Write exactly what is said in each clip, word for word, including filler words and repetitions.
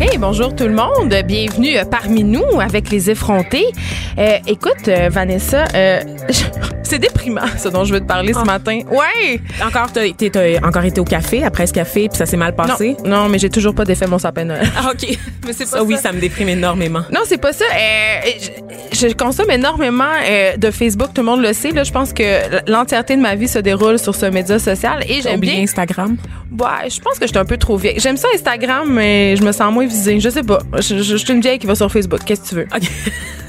Hey, bonjour tout le monde. Bienvenue parmi nous avec Les effrontés. Euh, écoute, euh, Vanessa, euh, je... c'est déprimant ce dont je veux te parler ah. ce matin. Ouais. Encore, t'as, t'as, t'as encore été au café, après ce café, puis ça s'est mal passé? Non, non mais j'ai toujours pas défait mon sapin de Noël. Ah, OK. Mais c'est pas ça, ça. Oui, ça me déprime énormément. Non, c'est pas ça. Euh, je, je consomme énormément euh, de Facebook, tout le monde le sait. Là, je pense que l'entièreté de ma vie se déroule sur ce média social. Et j'aime bien Instagram. Ouais, je pense que je suis un peu trop vieille. J'aime ça Instagram, mais je me sens moins visée. Je sais pas. Je, je, je suis une vieille qui va sur Facebook. Qu'est-ce que tu veux? Okay.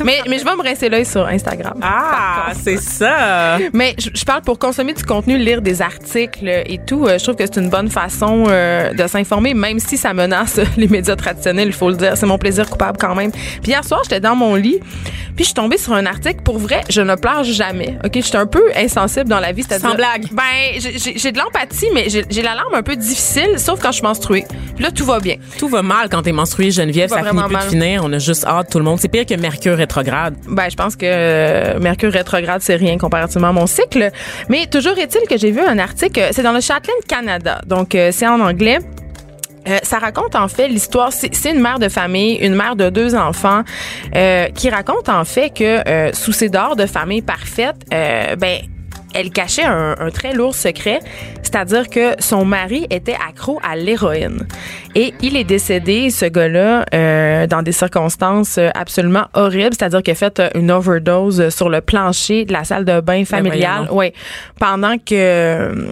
mais, mais je vais me rincer l'œil sur Instagram. Ah, c'est ça! Mais je, je parle pour consommer du contenu, lire des articles et tout. Je trouve que c'est une bonne façon euh, de s'informer, même si ça menace les médias traditionnels, il faut le dire. C'est mon plaisir coupable quand même. Puis hier soir, j'étais dans mon lit, puis je suis tombée sur un article. Pour vrai, je ne pleure jamais. OK? Je suis un peu insensible dans la vie. Sans blague. Ben, j'ai, j'ai de l'empathie, mais j'ai, j'ai la larme un peu difficile, sauf quand je suis menstruée. Puis là, tout va bien. Tout va mal quand t'es menstruée, Geneviève. Ça finit plus mal. De finir. On a juste hâte, tout le monde. C'est pire que Mercure rétrograde. Ben, je pense que euh, Mercure rétrograde, c'est rien comparativement à mon cycle. Mais toujours est-il que j'ai vu un article, c'est dans le Chatelaine Canada. Donc, euh, c'est en anglais. Euh, ça raconte en fait l'histoire, c'est, c'est une mère de famille, une mère de deux enfants euh, qui raconte en fait que euh, sous ses dehors de famille parfaite, euh, ben elle cachait un, un très lourd secret, c'est-à-dire que son mari était accro à l'héroïne. Et il est décédé, ce gars-là, euh, dans des circonstances absolument horribles, c'est-à-dire qu'il a fait une overdose sur le plancher de la salle de bain familiale. Ouais, pendant que...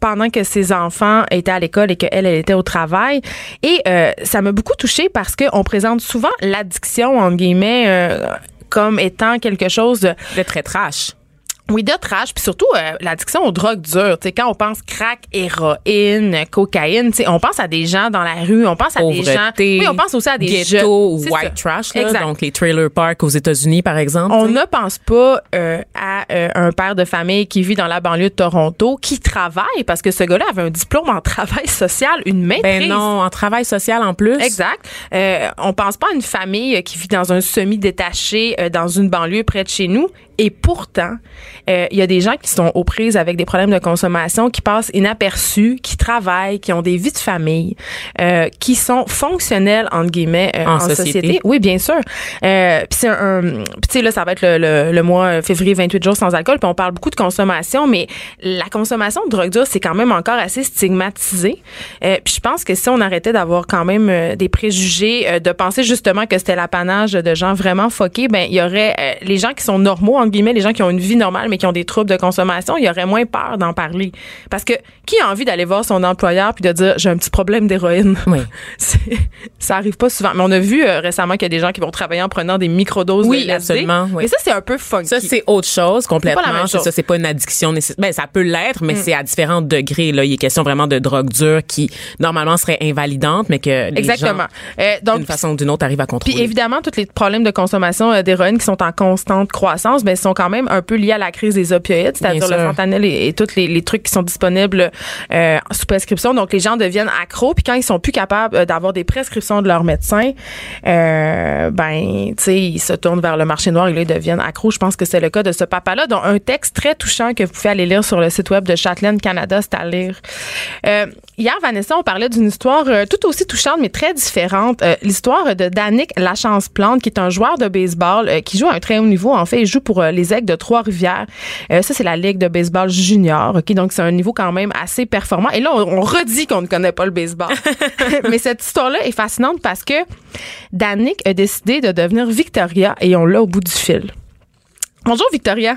pendant que ses enfants étaient à l'école et qu'elle, elle était au travail. Et euh, ça m'a beaucoup touchée parce qu'on présente souvent l'addiction, entre guillemets, euh, comme étant quelque chose de... de très trash. Oui, de trash, puis surtout euh, l'addiction aux drogues dures. T'sais, quand on pense crack, héroïne, cocaïne, t'sais, on pense à des gens dans la rue, on pense à pauvreté, des gens... Oui, on pense aussi à des ghetto, jeunes. White ça. Trash, là, donc les trailer parks aux États-Unis, par exemple. On t'sais. Ne pense pas euh, à euh, un père de famille qui vit dans la banlieue de Toronto, qui travaille, parce que ce gars-là avait un diplôme en travail social, une maîtrise. Ben non, en travail social en plus. Exact. Euh, on pense pas à une famille qui vit dans un semi-détaché, euh, dans une banlieue près de chez nous. Et pourtant, euh, il y a des gens qui sont aux prises avec des problèmes de consommation, qui passent inaperçus, qui travaillent, qui ont des vies de famille, euh, qui sont fonctionnels, entre guillemets, euh, en, en société. société. Oui, bien sûr. Euh, puis c'est un, un tu sais, là, ça va être le, le, le mois février, vingt-huit jours sans alcool, puis on parle beaucoup de consommation, mais la consommation de drogue dure, c'est quand même encore assez stigmatisé. Euh, puis je pense que si on arrêtait d'avoir quand même euh, des préjugés, euh, de penser justement que c'était l'apanage de gens vraiment fuckés, ben il y aurait euh, les gens qui sont normaux, entre guillemets, les gens qui ont une vie normale mais qui ont des troubles de consommation, il y aurait moins peur d'en parler. Parce que qui a envie d'aller voir son employeur puis de dire « j'ai un petit problème d'héroïne ». Oui. Ça arrive pas souvent. Mais on a vu euh, récemment qu'il y a des gens qui vont travailler en prenant des microdoses. Oui, absolument. Oui. Mais ça, c'est un peu funky. Ça, c'est autre chose complètement. C'est pas la même chose. Ça, c'est pas une addiction nécessaire. Ben, ça peut l'être, mais mm. c'est à différents degrés. Là. Il est question vraiment de drogue dure qui, normalement, serait invalidante, mais que les Exactement. gens, euh, donc, d'une façon ou d'une autre, arrivent à contrôler. Puis évidemment, tous les problèmes de consommation euh, d'héroïne qui sont en constante croissance, ben, sont quand même un peu liés à la crise des opioïdes, c'est-à-dire le fentanyl et, et tous les, les trucs qui sont disponibles euh, sous prescription. Donc, les gens deviennent accros, puis quand ils sont plus capables d'avoir des prescriptions de leur médecin, euh, ben, tu sais, ils se tournent vers le marché noir et là, ils deviennent accros. Je pense que c'est le cas de ce papa-là, dont un texte très touchant que vous pouvez aller lire sur le site web de Chatelaine Canada, c'est à lire. Euh, hier, Vanessa, on parlait d'une histoire euh, tout aussi touchante, mais très différente. Euh, l'histoire de Danick Lachance-Plante, qui est un joueur de baseball euh, qui joue à un très haut niveau. En fait, il joue pour euh, les Aigles de Trois-Rivières. Euh, ça, c'est la Ligue de baseball junior. OK? Donc, c'est un niveau quand même assez performant. Et là, on, on redit qu'on ne connaît pas le baseball. Mais cette histoire-là est fascinante parce que Danick a décidé de devenir Victoria et on l'a au bout du fil. Bonjour, Victoria.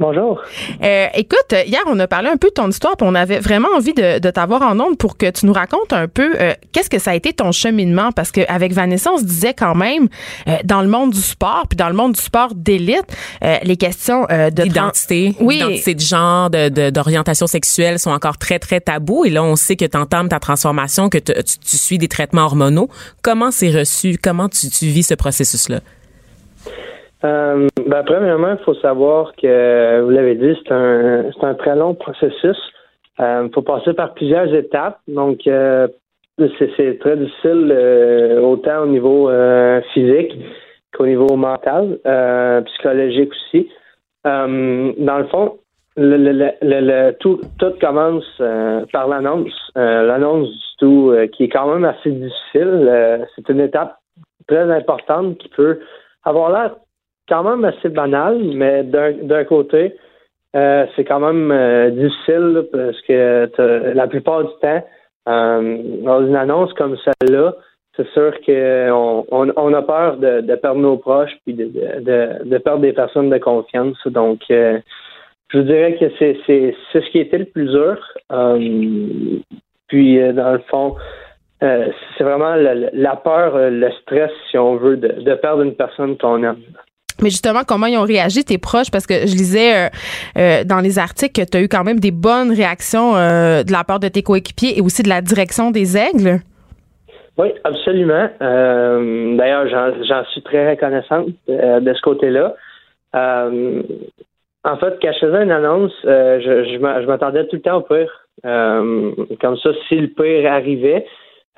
Bonjour. Euh, écoute, hier, on a parlé un peu de ton histoire puis on avait vraiment envie de, de t'avoir en ondes pour que tu nous racontes un peu euh, qu'est-ce que ça a été ton cheminement, parce qu'avec Vanessa, on se disait quand même, euh, dans le monde du sport puis dans le monde du sport d'élite, euh, les questions euh, de... D'identité, trans- oui. D'identité de genre, de, de, d'orientation sexuelle sont encore très, très tabous et là, on sait que tu entames ta transformation, que tu, tu, tu suis des traitements hormonaux. Comment c'est reçu? Comment tu, tu vis ce processus-là? Euh, ben, premièrement, il faut savoir que, vous l'avez dit, c'est un, c'est un très long processus. Euh, faut passer par plusieurs étapes, donc euh, c'est, c'est très difficile euh, autant au niveau euh, physique qu'au niveau mental, euh, psychologique aussi. Euh, dans le fond, le, le, le, le, tout, tout commence euh, par l'annonce, euh, l'annonce du tout euh, qui est quand même assez difficile. Euh, c'est une étape très importante qui peut avoir l'air quand même assez banale, mais d'un, d'un côté, Euh, c'est quand même euh, difficile là, parce que la plupart du temps, euh, dans une annonce comme celle-là, c'est sûr qu'on on, on a peur de, de perdre nos proches puis de, de, de perdre des personnes de confiance. Donc, euh, je dirais que c'est, c'est, c'est ce qui était le plus dur. Euh, puis, euh, dans le fond, euh, c'est vraiment la, la peur, le stress, si on veut, de, de perdre une personne qu'on aime. Mais justement, comment ils ont réagi tes proches? Parce que je lisais euh, euh, dans les articles que tu as eu quand même des bonnes réactions euh, de la part de tes coéquipiers et aussi de la direction des Aigles. Oui, absolument. Euh, d'ailleurs, j'en, j'en suis très reconnaissante euh, de ce côté-là. Euh, en fait, quand je faisais une annonce, euh, je, je m'attendais tout le temps au pire. Euh, comme ça, si le pire arrivait,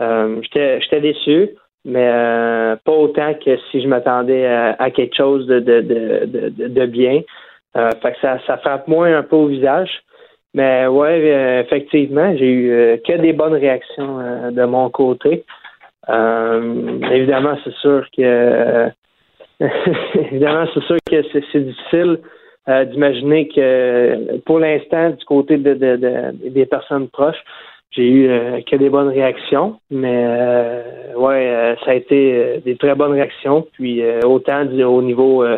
euh, j'étais, j'étais déçu. Mais euh, pas autant que si je m'attendais à, à quelque chose de, de, de, de, de bien. Euh, fait que ça, ça frappe moins un peu au visage. Mais ouais, euh, effectivement, j'ai eu euh, que des bonnes réactions euh, de mon côté. Euh, évidemment, c'est sûr que euh, évidemment, c'est sûr que c'est, c'est difficile euh, d'imaginer que pour l'instant, du côté de, de, de, des personnes proches, j'ai eu euh, que des bonnes réactions, mais euh, ouais, euh, ça a été euh, des très bonnes réactions. Puis euh, autant du, au niveau euh,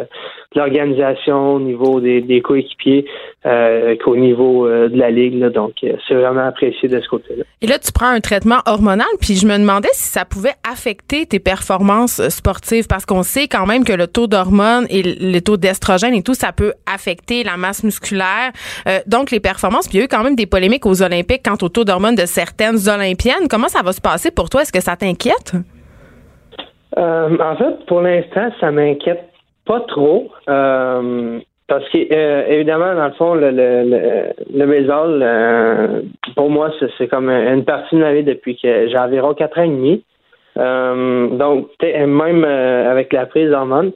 de l'organisation, au niveau des, des coéquipiers, euh, qu'au niveau euh, de la ligue. Là, donc, euh, c'est vraiment apprécié de ce côté-là. Et là, tu prends un traitement hormonal, puis je me demandais si ça pouvait affecter tes performances sportives, parce qu'on sait quand même que le taux d'hormones et le taux d'estrogène et tout, ça peut affecter la masse musculaire, euh, donc les performances. Puis il y a eu quand même des polémiques aux Olympiques quant au taux d'hormones de de certaines Olympiennes. Comment ça va se passer pour toi? Est-ce que ça t'inquiète? Euh, en fait, pour l'instant, ça m'inquiète pas trop. Euh, parce que, euh, évidemment, dans le fond, le, le, le, le baseball, euh, pour moi, c'est, c'est comme une partie de ma vie depuis que j'ai environ quatre ans et demi. Euh, donc, même euh, avec la prise d'hormones,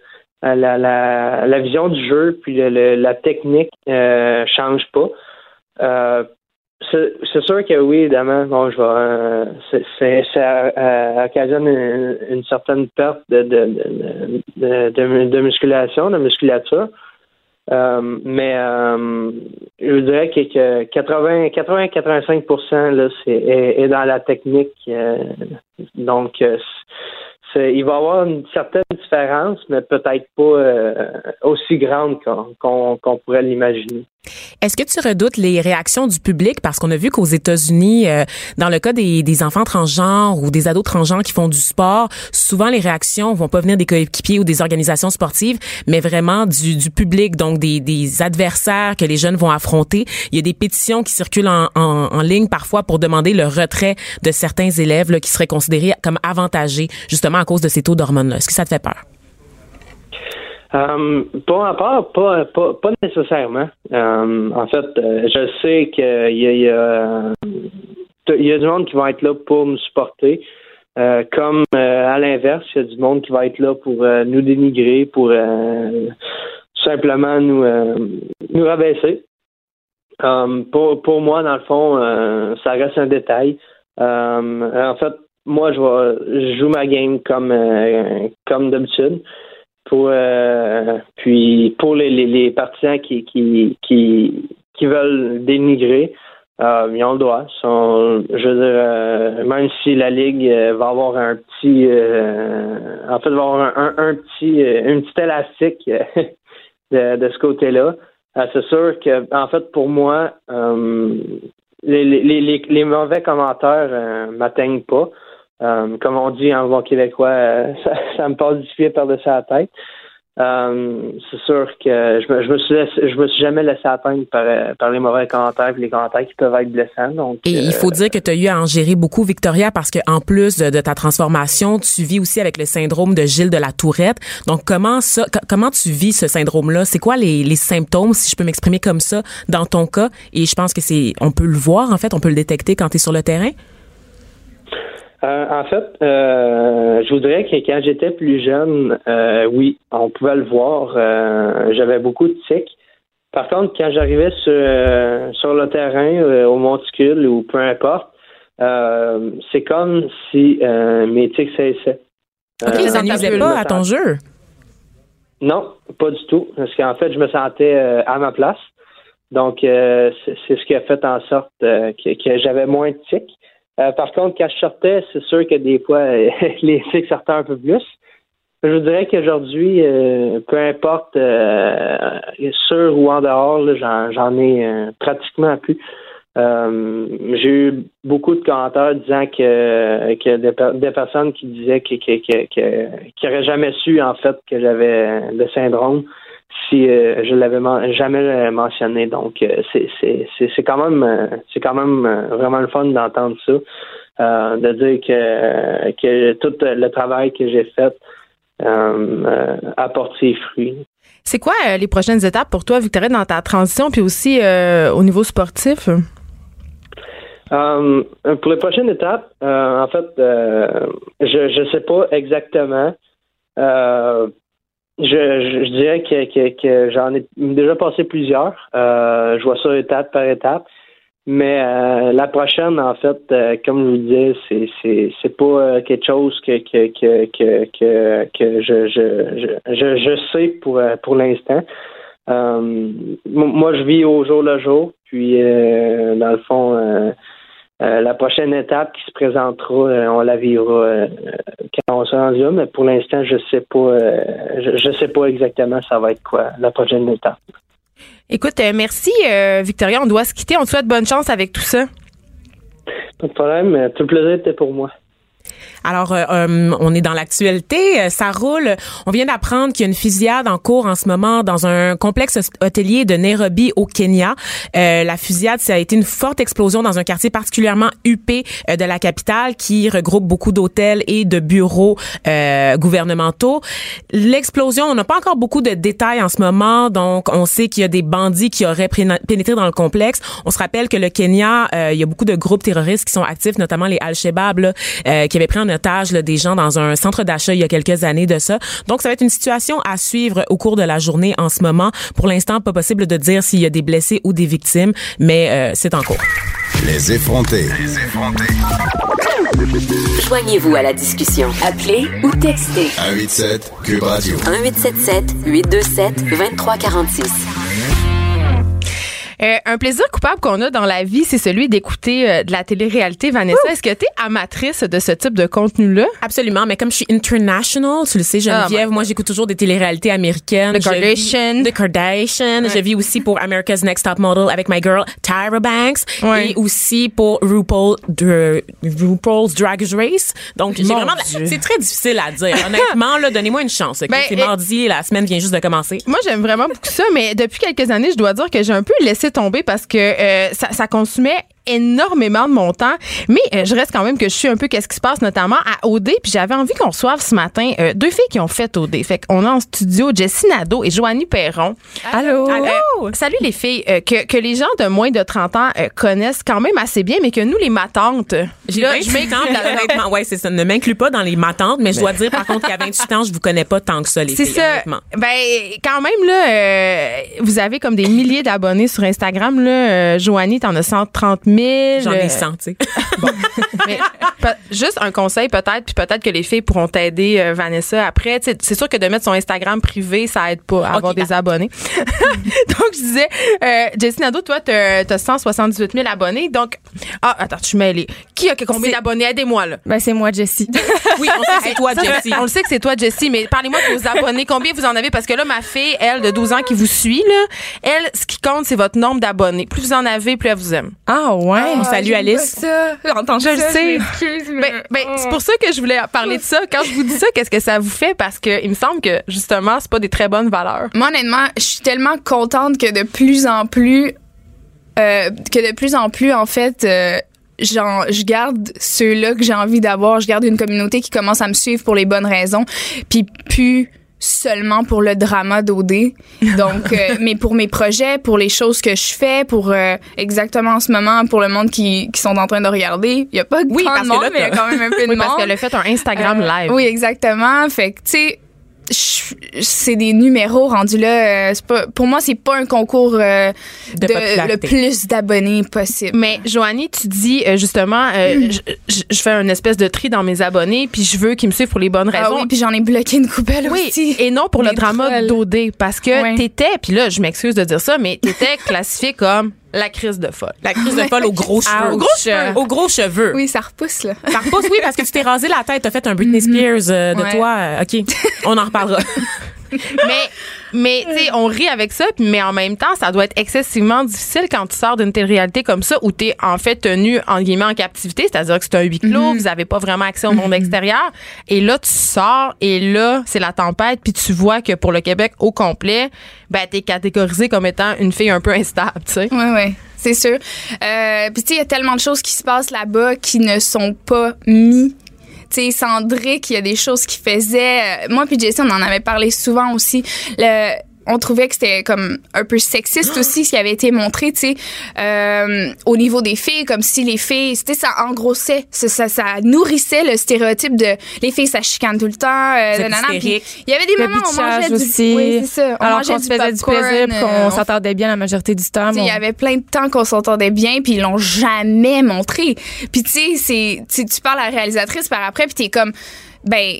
euh, la, la, la vision du jeu puis le, le, la technique euh, change pas. Euh, C'est, c'est sûr que oui, évidemment, bon, je vais, euh, c'est, c'est, ça euh, occasionne une, une certaine perte de, de, de, de, de musculation, de musculature. Euh, mais euh, je dirais que, que quatre-vingts à quatre-vingt-cinq pour cent là, c'est, est, est dans la technique. Euh, donc, c'est, il va y avoir une certaine différence, mais peut-être pas euh, aussi grande qu'on, qu'on, qu'on pourrait l'imaginer. Est-ce que tu redoutes les réactions du public? Parce qu'on a vu qu'aux États-Unis, euh, dans le cas des, des enfants transgenres ou des ados transgenres qui font du sport, souvent les réactions vont pas venir des coéquipiers ou des organisations sportives, mais vraiment du, du public, donc des, des adversaires que les jeunes vont affronter. Il y a des pétitions qui circulent en, en, en ligne parfois pour demander le retrait de certains élèves là, qui seraient considérés comme avantagés justement à cause de ces taux d'hormones-là. Est-ce que ça te fait peur? Euh, pour ma part, pas, pas, pas nécessairement. Euh, en fait, euh, je sais qu'il y a, il y a, il y a du monde qui va être là pour me supporter, euh, comme euh, à l'inverse, il y a du monde qui va être là pour euh, nous dénigrer, pour euh, simplement nous, euh, nous rabaisser. Euh, pour, pour moi, dans le fond, euh, ça reste un détail. Euh, en fait, moi, je, vais, je joue ma game comme, euh, comme d'habitude. Pour, euh, puis pour les, les, les partisans qui, qui, qui, qui veulent dénigrer, euh, ils ont le droit. Sont, je veux dire, euh, même si la Ligue va avoir un petit... Euh, en fait, va avoir un, un, un petit une petite élastique de, de ce côté-là, euh, c'est sûr que, en fait, pour moi, euh, les, les, les, les mauvais commentaires euh, m'atteignent pas. Euh, comme on dit en bon québécois, euh, ça, ça me passe du pied par-dessus la tête. Euh, c'est sûr que je me, je me suis laissé, je me suis jamais laissé atteindre par, par les mauvais commentaires et les commentaires qui peuvent être blessants. Donc, et euh, il faut dire que tu as eu à en gérer beaucoup, Victoria, parce que en plus de, de ta transformation, tu vis aussi avec le syndrome de Gilles de la Tourette. Donc comment ça, comment tu vis ce syndrome-là? C'est quoi les, les symptômes, si je peux m'exprimer comme ça, dans ton cas? Et je pense que c'est, on peut le voir, en fait, on peut le détecter quand tu es sur le terrain. Euh, en fait, euh, je voudrais que quand j'étais plus jeune, euh, oui, on pouvait le voir. Euh, j'avais beaucoup de tics. Par contre, quand j'arrivais sur, euh, sur le terrain, euh, au monticule ou peu importe, euh, c'est comme si euh, mes tics cessaient. Euh, OK, ça n'amusait pas à ton jeu? Non, pas du tout. Parce qu'en fait, je me sentais euh, à ma place. Donc, euh, c'est, c'est ce qui a fait en sorte euh, que, que j'avais moins de tics. Euh, par contre, quand je sortais, c'est sûr que des fois, euh, les tics sortaient un peu plus. Je vous dirais qu'aujourd'hui, euh, peu importe, euh, sur ou en dehors, là, j'en, j'en ai euh, pratiquement plus. Euh, j'ai eu beaucoup de commentaires disant que, que des, des personnes qui disaient que, que, que, que, qu'ils n'auraient jamais su, en fait, que j'avais le syndrome si euh, je l'avais man- jamais mentionné. Donc euh, c'est, c'est c'est c'est quand même euh, c'est quand même euh, vraiment le fun d'entendre ça, euh, de dire que que tout le travail que j'ai fait euh, euh, apporte ses fruits. C'est quoi euh, les prochaines étapes pour toi, Victoria, dans ta transition, puis aussi euh, au niveau sportif? Euh, pour les prochaines étapes, euh, en fait, euh, je je sais pas exactement. Euh, Je, je, je dirais que, que, que j'en ai déjà passé plusieurs. Euh, je vois ça étape par étape. Mais euh, la prochaine, en fait, euh, comme je vous disais, c'est c'est c'est pas euh, quelque chose que que que que que je je je je, je sais pour pour l'instant. Euh, moi, je vis au jour le jour. Puis euh, dans le fond, euh, euh, la prochaine étape qui se présentera, euh, on la vivra euh, quand on sera rendu là, mais pour l'instant, je sais pas euh, je, je sais pas exactement ça va être quoi la prochaine étape. Écoute, euh, merci euh, Victoria, on doit se quitter. On te souhaite bonne chance avec tout ça. Pas de problème, tout le plaisir était pour moi. Alors, euh, euh, on est dans l'actualité, euh, ça roule. On vient d'apprendre qu'il y a une fusillade en cours en ce moment dans un complexe hôtelier de Nairobi au Kenya. Euh, la fusillade, ça a été une forte explosion dans un quartier particulièrement huppé euh, de la capitale qui regroupe beaucoup d'hôtels et de bureaux euh, gouvernementaux. L'explosion, on n'a pas encore beaucoup de détails en ce moment, donc on sait qu'il y a des bandits qui auraient pénétré dans le complexe. On se rappelle que le Kenya, euh, il y a beaucoup de groupes terroristes qui sont actifs, notamment les Al-Shabaab, là, euh, qui avaient pris en otage là, des gens dans un centre d'achat il y a quelques années de ça. Donc, ça va être une situation à suivre au cours de la journée en ce moment. Pour l'instant, pas possible de dire s'il y a des blessés ou des victimes, mais euh, c'est en cours. Les effrontés. Les effrontés. Joignez-vous à la discussion. Appelez ou textez. un huit sept Cube Radio. un huit sept sept huit deux sept deux trois quatre six. Euh, un plaisir coupable qu'on a dans la vie, c'est celui d'écouter euh, de la télé-réalité. Vanessa, Ouh. Est-ce que t'es amatrice de ce type de contenu-là? Absolument, mais comme je suis international, tu le sais, Geneviève, oh moi j'écoute toujours des télé-réalités américaines. The Kardashians. The Kardashians. Ouais. Je vis aussi pour America's Next Top Model avec my girl Tyra Banks. Ouais. Et aussi pour RuPaul, de, RuPaul's Drag Race. Donc, j'ai Mon vraiment... La, c'est très difficile à dire. Honnêtement, là, donnez-moi une chance. Okay? Ben, c'est et... mardi, la semaine vient juste de commencer. Moi, j'aime vraiment beaucoup ça, mais depuis quelques années, je dois dire que j'ai un peu laissé tombé parce que euh, ça, ça consumait énormément de mon temps, mais euh, je reste quand même que je suis un peu qu'est-ce qui se passe notamment à O D, puis j'avais envie qu'on reçoive ce matin euh, deux filles qui ont fait O D. Fait qu'on a en studio Jessie Nadeau et Joanie Perron. Allô! Allô. Euh, salut les filles, euh, que, que les gens de moins de trente ans euh, connaissent quand même assez bien, mais que nous, les matantes... J'ai là, vingt-huit ans, honnêtement, ouais, c'est ça, ne m'inclus pas dans les matantes, mais je dois dire par contre qu'à vingt-huit ans, je vous connais pas tant que ça, les c'est filles, ça. Honnêtement. Ben, quand même, là, euh, vous avez comme des milliers d'abonnés sur Instagram, là, euh, Joanie, t'en as cent trente mille. J'en ai cent, tu sais. Bon. Mais, juste un conseil peut-être, puis peut-être que les filles pourront t'aider, euh, Vanessa, après. T'sais, c'est sûr que de mettre son Instagram privé, ça aide pas à okay, avoir des ah. abonnés. Donc, je disais, euh, Jessie Nadeau, toi, t'as, t'as cent soixante-dix-huit mille abonnés. Donc, ah, attends, je suis mêlée. Qui a combien c'est... d'abonnés? Aidez-moi, là. Ben, c'est moi, Jessie. Oui, on sait que c'est toi, Jessie. On le sait que c'est toi, Jessie, mais parlez-moi de vos abonnés. Combien vous en avez? Parce que là, ma fille, elle, de douze ans qui vous suit, là, elle, ce qui compte, c'est votre nombre d'abonnés. Plus vous en avez, plus elle vous aime. Ah, oh, Ouais, ah, on salue Alice. J'entends, je le sais. Mais... Ben, ben, oh. C'est pour ça que je voulais parler de ça. Quand je vous dis ça, qu'est-ce que ça vous fait? Parce que il me semble que justement, c'est pas des très bonnes valeurs. Moi, honnêtement, je suis tellement contente que de plus en plus, euh, que de plus en plus, en fait. Euh, Genre, je garde ceux-là que j'ai envie d'avoir. Je garde une communauté qui commence à me suivre pour les bonnes raisons, puis plus seulement pour le drama d'O D. Donc, euh, mais pour mes projets, pour les choses que je fais, pour euh, exactement en ce moment, pour le monde qui, qui sont en train de regarder. Il y a pas oui, tant de monde, mais il y a quand même un peu de oui, monde. Oui, parce qu'elle a fait un Instagram euh, live. Oui, exactement. Fait que, tu sais... Je, c'est des numéros rendus là. Euh, c'est pas, pour moi, c'est pas un concours euh, de, de le plus d'abonnés possible. Mais Joanie, tu dis euh, justement, euh, mm. je, je fais une espèce de tri dans mes abonnés, puis je veux qu'ils me suivent pour les bonnes raisons. Ah oui, puis j'en ai bloqué une coupelle oui, aussi. Et non pour les le drama d'O D, parce que oui. t'étais, puis là, je m'excuse de dire ça, mais t'étais classifiée comme la crise de folle. La crise de folle aux gros cheveux. Ah, aux gros cheveux. Aux gros cheveux. Oui, ça repousse, là. Ça repousse, oui, parce que tu t'es rasé la tête. T'as fait un Britney Spears euh, de ouais. toi. Euh, OK, on en reparlera. mais, mais tu sais, on rit avec ça, mais en même temps, ça doit être excessivement difficile quand tu sors d'une télé-réalité comme ça où t'es en fait tenu, en guillemets, en captivité, c'est-à-dire que c'est un huis clos, mm-hmm. vous avez pas vraiment accès au monde mm-hmm. extérieur. Et là, tu sors, et là, c'est la tempête, puis tu vois que pour le Québec au complet, ben, t'es catégorisée comme étant une fille un peu instable, tu sais. Oui, oui. C'est sûr. Euh, puis tu sais, il y a tellement de choses qui se passent là-bas qui ne sont pas mises. Tu sais, Sandrick, il y a des choses qu'il faisait. Moi puis Jessie, on en avait parlé souvent aussi. Le, on trouvait que c'était comme un peu sexiste aussi, ce qui avait été montré, tu sais, euh, au niveau des filles, comme si les filles, tu sais, ça engrossait, ça, ça, ça nourrissait le stéréotype de les filles, ça chicane tout le temps. Euh, nanana, pis, il y avait des le moments où on mangeait aussi. Du... Oui, c'est ça. On alors qu'on se faisait du plaisir, euh, qu'on on... s'entendait bien la majorité du temps. Il on... y avait plein de temps qu'on s'entendait bien, puis ils l'ont jamais montré. Puis tu sais, tu parles à la réalisatrice par après, puis t'es comme, ben...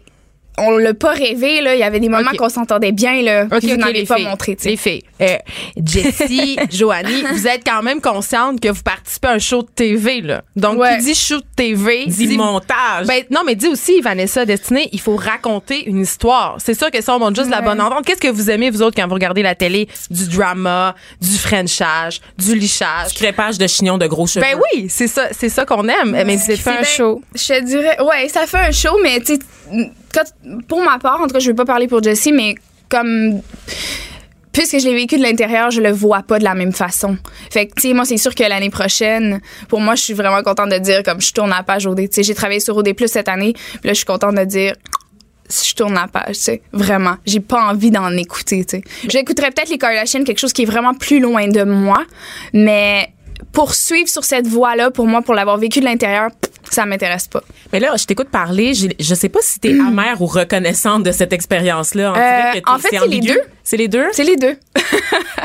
On l'a pas rêvé, là. Il y avait des moments okay. qu'on s'entendait bien, là. Okay, puis vous okay, n'avez pas filles. Montré, tu sais. Les filles. Euh, Jessie, Joanie, vous êtes quand même conscientes que vous participez à un show de T V, là. Donc, ouais. qui dit show de T V, dit, dit montage. Ben, non, mais dis aussi, Vanessa Destiné, il faut raconter une histoire. C'est sûr que ça, on montre juste ouais. la bonne entente. Qu'est-ce que vous aimez, vous autres, quand vous regardez la télé? Du drama, du frenchage, du lichage. Du crépage de chignons de gros cheveux. Ben oui, c'est ça, c'est ça qu'on aime. Ouais. Mais c'est fait un ben, show. Je te dirais, ouais, ça fait un show, mais tu sais, pour ma part, en tout cas, je ne veux pas parler pour Jessie, mais comme... Puisque je l'ai vécu de l'intérieur, je le vois pas de la même façon. Fait que, tu sais, moi, c'est sûr que l'année prochaine, pour moi, je suis vraiment contente de dire, comme je tourne la page O D. Tu sais, j'ai travaillé sur O D Plus cette année, puis là, je suis contente de dire... je tourne la page, tu sais, vraiment. J'ai pas envie d'en écouter, tu sais. J'écouterais peut-être les Kardashians, quelque chose qui est vraiment plus loin de moi, mais... poursuivre sur cette voie-là, pour moi, pour l'avoir vécu de l'intérieur, ça m'intéresse pas. Mais là, je t'écoute parler, je, je sais pas si t'es mmh. amère ou reconnaissante de cette expérience-là. Euh, en fait, c'est, c'est les deux. C'est les deux? C'est les deux.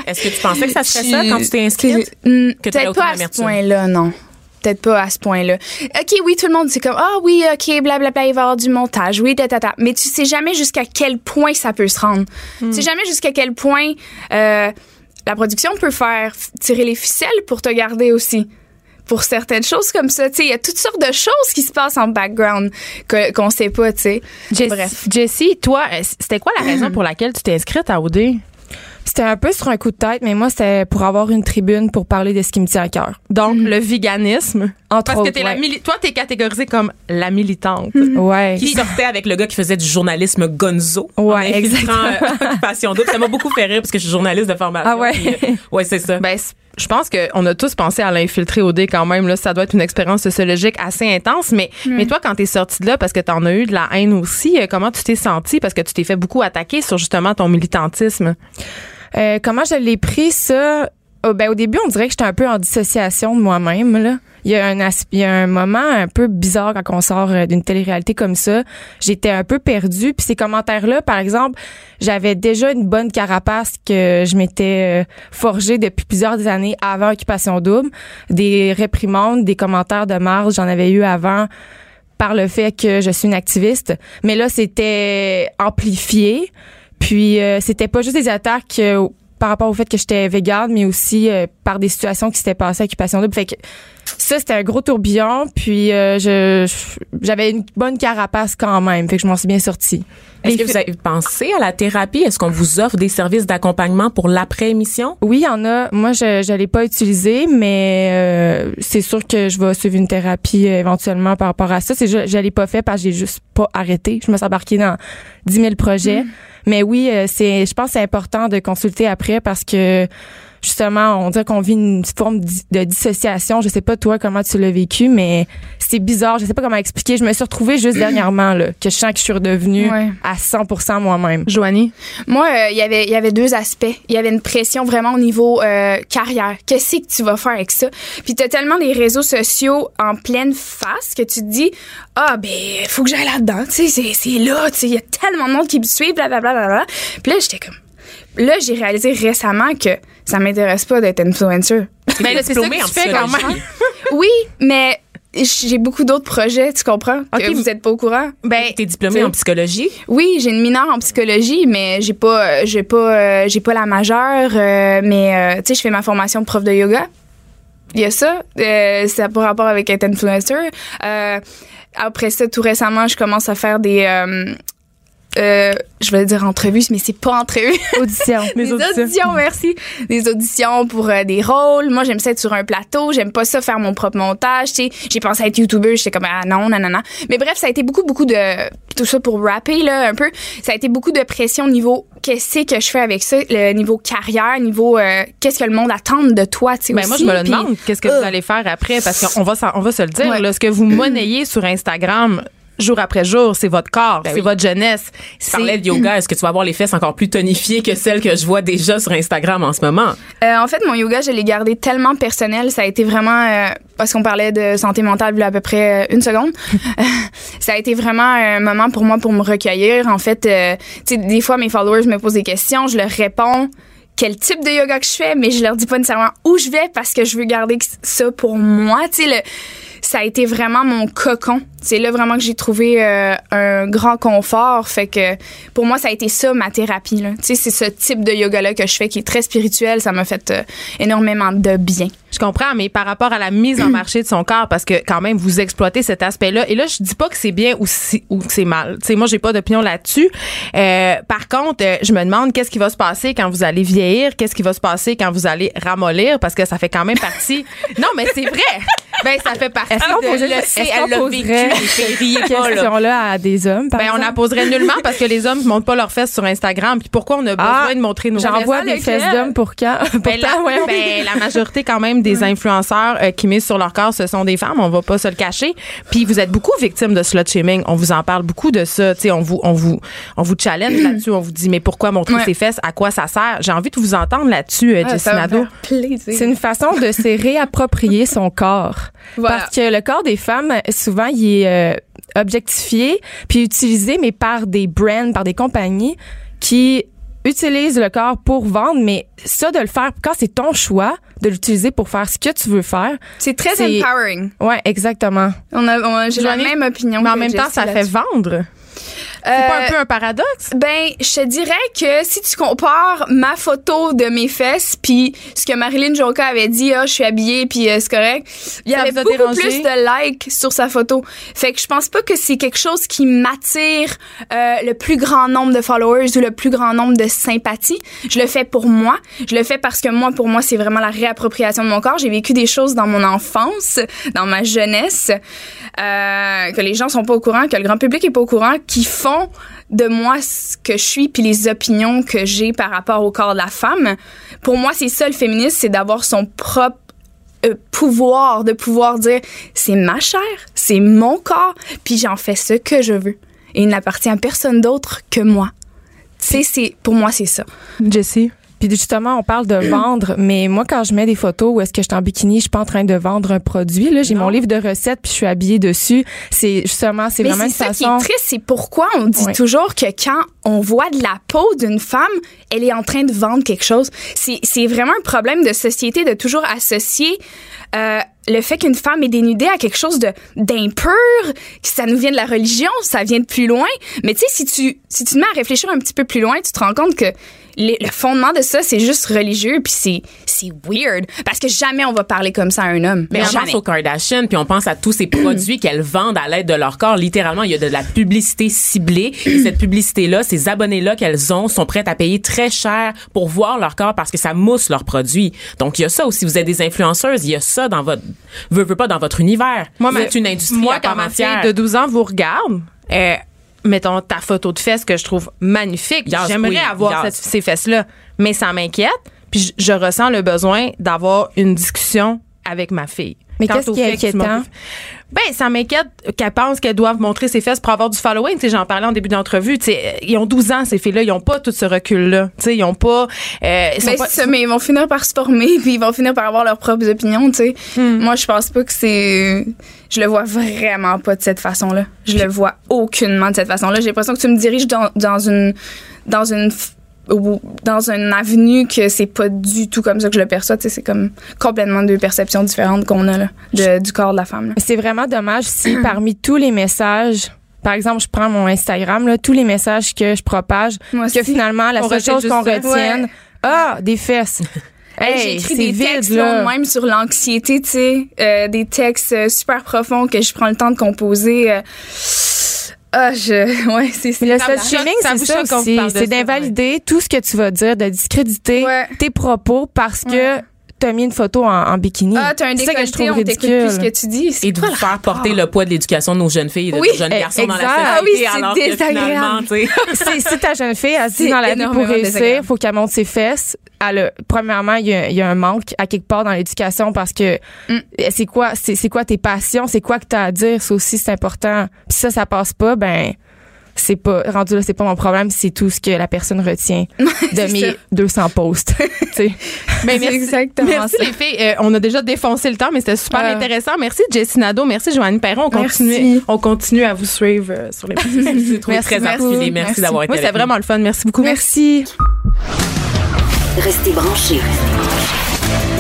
Est-ce que tu pensais que ça serait je, ça quand tu t'es inscrite? Que peut-être pas à ce point-là, non. Peut-être pas à ce point-là. OK, oui, tout le monde, c'est comme, ah oh, oui, OK, blablabla, bla, bla, il va y avoir du montage, oui, tata, tata. Mais tu sais jamais jusqu'à quel point ça peut se rendre. Mmh. Tu sais jamais jusqu'à quel point... Euh, la production peut faire tirer les ficelles pour te garder aussi. Pour certaines choses comme ça, tu sais, il y a toutes sortes de choses qui se passent en background que, qu'on sait pas, tu sais. Jessie, bref. Jessie, toi, c'était quoi la raison pour laquelle tu t'es inscrite à O D? C'était un peu sur un coup de tête, mais moi, c'était pour avoir une tribune pour parler de ce qui me tient à cœur. Donc, mm-hmm. le véganisme. Entre parce autres, que t'es ouais. la mili- toi, t'es catégorisée comme la militante. Mm-hmm. Ouais. Qui sortait avec le gars qui faisait du journalisme gonzo. Ouais, exactement. Euh, Occupation Double. Ça m'a beaucoup fait rire parce que je suis journaliste de formation. Ah ouais. Puis, euh, ouais, c'est ça. Ben, c'est, je pense qu'on a tous pensé à l'infiltrer O D quand même. Là, ça doit être une expérience sociologique assez intense. Mais, mm-hmm. mais toi, quand t'es sortie de là, parce que t'en as eu de la haine aussi, comment tu t'es sentie? Parce que tu t'es fait beaucoup attaquer sur justement ton militantisme. Euh, comment je l'ai pris, ça? Oh, ben, au début, on dirait que j'étais un peu en dissociation de moi-même, là. Il y a un, il y a un moment un peu bizarre quand on sort d'une télé-réalité comme ça. J'étais un peu perdue. Puis ces commentaires-là, par exemple, j'avais déjà une bonne carapace que je m'étais forgée depuis plusieurs années avant Occupation Double. Des réprimandes, des commentaires de marge, j'en avais eu avant par le fait que je suis une activiste. Mais là, c'était amplifié. Puis, euh, c'était pas juste des attaques euh, par rapport au fait que j'étais végane, mais aussi euh, par des situations qui s'étaient passées à Occupation Double. Fait que ça, c'était un gros tourbillon, puis euh, je, je, j'avais une bonne carapace quand même, fait que je m'en suis bien sortie. Est-ce que vous avez pensé à la thérapie? Est-ce qu'on vous offre des services d'accompagnement pour l'après-émission? Oui, il y en a. Moi, je ne l'ai pas utilisé, mais euh, c'est sûr que je vais suivre une thérapie euh, éventuellement par rapport à ça. C'est, je ne l'ai pas fait parce que j'ai juste pas arrêté. Je me suis embarquée dans dix mille projets. Mmh. Mais oui, euh, c'est, je pense que c'est important de consulter après parce que justement, on dirait qu'on vit une forme de dissociation. Je sais pas toi comment tu l'as vécu, mais c'est bizarre. Je sais pas comment expliquer. Je me suis retrouvée juste dernièrement là, que je sens que je suis redevenue ouais. à cent pour cent moi-même. Joanie? Moi, euh, y avait, y avait deux aspects. Il y avait une pression vraiment au niveau euh, carrière. Qu'est-ce que tu vas faire avec ça? Puis t'as tellement les réseaux sociaux en pleine face que tu te dis ah ben faut que j'aille là-dedans. Tu sais, c'est, c'est là. Tu sais, il y a tellement de monde qui me suit, blablabla. Bla, bla, bla. Puis là, j'étais comme là, j'ai réalisé récemment que ça m'intéresse pas d'être influencer. Mais là, c'est ça que tu fais quand même. Oui, mais j'ai beaucoup d'autres projets, tu comprends? Okay. Que vous êtes pas au courant. Ben, t'es diplômée en psychologie? Oui, j'ai une mineure en psychologie, mais j'ai pas, j'ai pas, euh, j'ai pas la majeure. Euh, mais euh, tu sais, je fais ma formation de prof de yoga. Il y a ça. Euh, ça a pas rapport avec être influencer. Euh, après ça, tout récemment, je commence à faire des euh, Euh, je vais dire entrevue, mais c'est pas entrevue. Audition. Mes des auditions. auditions, merci. Des auditions pour euh, des rôles. Moi, j'aime ça être sur un plateau. J'aime pas ça faire mon propre montage. Tu sais, j'ai pensé à être YouTuber. J'étais comme, ah non, nanana. Mais bref, ça a été beaucoup, beaucoup de... Tout ça pour rapper, là, un peu. Ça a été beaucoup de pression au niveau... Qu'est-ce que je fais avec ça? Le niveau carrière, niveau... Euh, qu'est-ce que le monde attend de toi, tu sais, ben aussi. Moi, je me le demande. Puis, qu'est-ce que euh, vous allez faire après? Parce qu'on va, on va se le dire, ouais. là. Ce que vous monnayez sur Instagram... jour après jour, c'est votre corps, ben c'est oui. votre jeunesse. Si tu parlais de yoga, est-ce que tu vas avoir les fesses encore plus tonifiées que celles que je vois déjà sur Instagram en ce moment? Euh, en fait, mon yoga, je l'ai gardé tellement personnel. Ça a été vraiment... Euh, parce qu'on parlait de santé mentale il y a à peu près une seconde. Ça a été vraiment un moment pour moi pour me recueillir. En fait, euh, tu sais, des fois, mes followers me posent des questions, je leur réponds quel type de yoga que je fais, mais je leur dis pas nécessairement où je vais parce que je veux garder ça pour moi. Tu sais, le... ça a été vraiment mon cocon. C'est là vraiment que j'ai trouvé euh, un grand confort. Fait que pour moi, ça a été ça, ma thérapie. Là. Tu sais, c'est ce type de yoga-là que je fais qui est très spirituel. Ça m'a fait euh, énormément de bien. Je comprends, mais par rapport à la mise en marché de son corps, parce que quand même, vous exploitez cet aspect-là. Et là, je dis pas que c'est bien ou, si, ou que c'est mal. Tu sais, moi, j'ai pas d'opinion là-dessus. Euh, par contre, euh, je me demande qu'est-ce qui va se passer quand vous allez vieillir? Qu'est-ce qui va se passer quand vous allez ramollir? Parce que ça fait quand même partie... Non, mais c'est vrai! Ben, ça fait partie... Est-ce qu'on poserait, est-ce qu'on poserait ces questions-là à des hommes? Par ben, exemple? On la poserait nullement parce que les hommes ne montrent pas leurs fesses sur Instagram. Puis pourquoi on a besoin ah, de montrer nos fesses? J'envoie des fesses d'hommes pour quand? Ben, la, ouais. ben, la majorité, quand même, des influenceurs euh, qui misent sur leur corps, ce sont des femmes. On ne va pas se le cacher. Puis vous êtes beaucoup victimes de slut-shaming. On vous en parle beaucoup de ça. T'sais, on vous, on vous, on vous challenge là-dessus. On vous dit, mais pourquoi montrer ouais. ses fesses? À quoi ça sert? J'ai envie de vous entendre là-dessus, euh, ah, Jessie Nadeau. C'est une façon de se réapproprier son corps. Voilà. Parce que le corps des femmes, souvent, il est euh, objectifié puis utilisé, mais par des brands, par des compagnies qui utilisent le corps pour vendre. Mais ça, de le faire, quand c'est ton choix de l'utiliser pour faire ce que tu veux faire... C'est très c'est, empowering. Oui, exactement. On a, on a, j'ai la même opinion. Mais en même temps, ça fait vendre. C'est euh, pas un peu un paradoxe? Ben, je te dirais que si tu compares ma photo de mes fesses puis ce que Marilyn Jonca avait dit, ah, je suis habillée puis euh, c'est correct, il y avait beaucoup dérangé. Plus de likes sur sa photo. Fait que je pense pas que c'est quelque chose qui m'attire euh, le plus grand nombre de followers ou le plus grand nombre de sympathies. Je le fais pour moi. Je le fais parce que moi, pour moi, c'est vraiment la réappropriation de mon corps. J'ai vécu des choses dans mon enfance, dans ma jeunesse, euh, que les gens sont pas au courant, que le grand public est pas au courant, qui font de moi ce que je suis puis les opinions que j'ai par rapport au corps de la femme. Pour moi, c'est ça le féminisme, c'est d'avoir son propre euh, pouvoir, de pouvoir dire c'est ma chair, c'est mon corps puis j'en fais ce que je veux et il n'appartient à personne d'autre que moi. C'est, c'est, pour moi, c'est ça. Jessie? Puis justement, on parle de vendre, mais moi, quand je mets des photos où est-ce que je suis en bikini, je suis pas en train de vendre un produit. Là, j'ai non. mon livre de recettes, puis je suis habillée dessus. C'est justement, c'est mais vraiment c'est une façon... Mais c'est ça qui est triste, c'est pourquoi on dit ouais. toujours que quand on voit de la peau d'une femme, elle est en train de vendre quelque chose. C'est, c'est vraiment un problème de société de toujours associer... Euh, le fait qu'une femme est dénudée à quelque chose de d'impur, que ça nous vient de la religion, ça vient de plus loin. Mais tu sais, si tu si tu te mets à réfléchir un petit peu plus loin, tu te rends compte que le, le fondement de ça, c'est juste religieux, puis c'est, c'est weird. Parce que jamais on va parler comme ça à un homme. Mais on jamais. pense aux Kardashians, puis on pense à tous ces produits qu'elles vendent à l'aide de leur corps. Littéralement, il y a de la publicité ciblée. Et cette publicité-là, ces abonnés-là qu'elles ont, sont prêtes à payer très cher pour voir leur corps parce que ça mousse leurs produits. Donc, il y a ça aussi. Vous êtes des influenceuses, il y a ça dans votre... Veux, veux pas, dans votre univers. Moi, c'est une industrie moi, à part entière. Moi, quand ma fille de douze ans vous regarde... Euh, mettons ta photo de fesses que je trouve magnifique. Yes, J'aimerais oui, avoir yes. cette, ces fesses-là, mais ça m'inquiète. Puis je, je ressens le besoin d'avoir une discussion avec ma fille. Mais Quant qu'est-ce qui est inquiétant? Ben, ça m'inquiète qu'elles pensent qu'elles doivent montrer ses fesses pour avoir du following. Tu sais, j'en parlais en début d'entrevue. Tu sais, ils ont douze ans, ces filles-là. Ils n'ont pas tout ce recul-là. Tu sais, ils n'ont pas, euh, ils sont ben, pas... c'est ça, mais ils vont finir par se former, puis ils vont finir par avoir leurs propres opinions, tu sais. Hmm. Moi, je pense pas que c'est... Je le vois vraiment pas de cette façon-là. Je le vois aucunement de cette façon-là. J'ai l'impression que tu me diriges dans, dans une... dans une dans une avenue que c'est pas du tout comme ça que je le perçois. T'sais, c'est comme complètement deux perceptions différentes qu'on a là, de, du corps de la femme. Là. C'est vraiment dommage si parmi tous les messages, par exemple, je prends mon Instagram, là, tous les messages que je propage, que finalement, la seule chose qu'on retienne, ouais. ah, des fesses. Hey, j'ai écrit des vide, textes là. même sur l'anxiété, tu sais, euh, des textes euh, super profonds que je prends le temps de composer. Euh, Ah, je. Ouais, c'est ça. Mais le slut-shaming, c'est ça, ça aussi. C'est d'invalider ouais. tout ce que tu vas dire, de discréditer ouais. tes propos parce que ouais. t'as mis une photo en, en bikini. Ah, t'as un décolleté, c'est ça que je trouve ridicule. Plus ce que tu dis. C'est et de vous faire porter le poids de l'éducation de nos jeunes filles et de oui, nos jeunes garçons exact. dans la société. Ah oui, c'est alors que c'est, si ta jeune fille a dit dans la vie pour réussir, faut qu'elle monte ses fesses. Elle a, premièrement, il y, y a un manque à quelque part dans l'éducation parce que mm. c'est quoi, c'est, c'est quoi tes passions, c'est quoi que t'as à dire, ça aussi c'est important. Puis ça, ça passe pas, ben. C'est pas rendu là, c'est pas mon problème, c'est tout ce que la personne retient de mes ça. deux cents posts. Mais merci, exactement merci ça. les filles, euh, on a déjà défoncé le temps, mais c'était super euh. intéressant. Merci Jessie Nadeau, merci Joanie Perron, on continue, on continue à vous suivre euh, sur les c'est trop merci, très merci, merci, merci d'avoir été. Oui, c'est vraiment le fun, merci beaucoup. Merci. Restez branchés.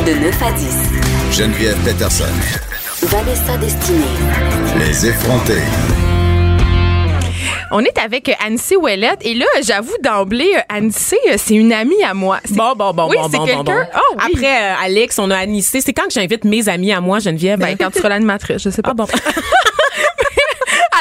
De neuf à dix. Geneviève Peterson. Vanessa Destiné. Les effrontés. On est avec Anicée Ouellet et là, j'avoue d'emblée, Anicée, c'est une amie à moi. C'est... Bon, bon, bon, oui, bon, c'est bon, quelqu'un. Bon, bon. Oh, oui. Après euh, Alix, on a Anicée. C'est quand que j'invite mes amis à moi, Geneviève? Ben, quand tu seras l'animatrice, je sais pas. Ah, bon.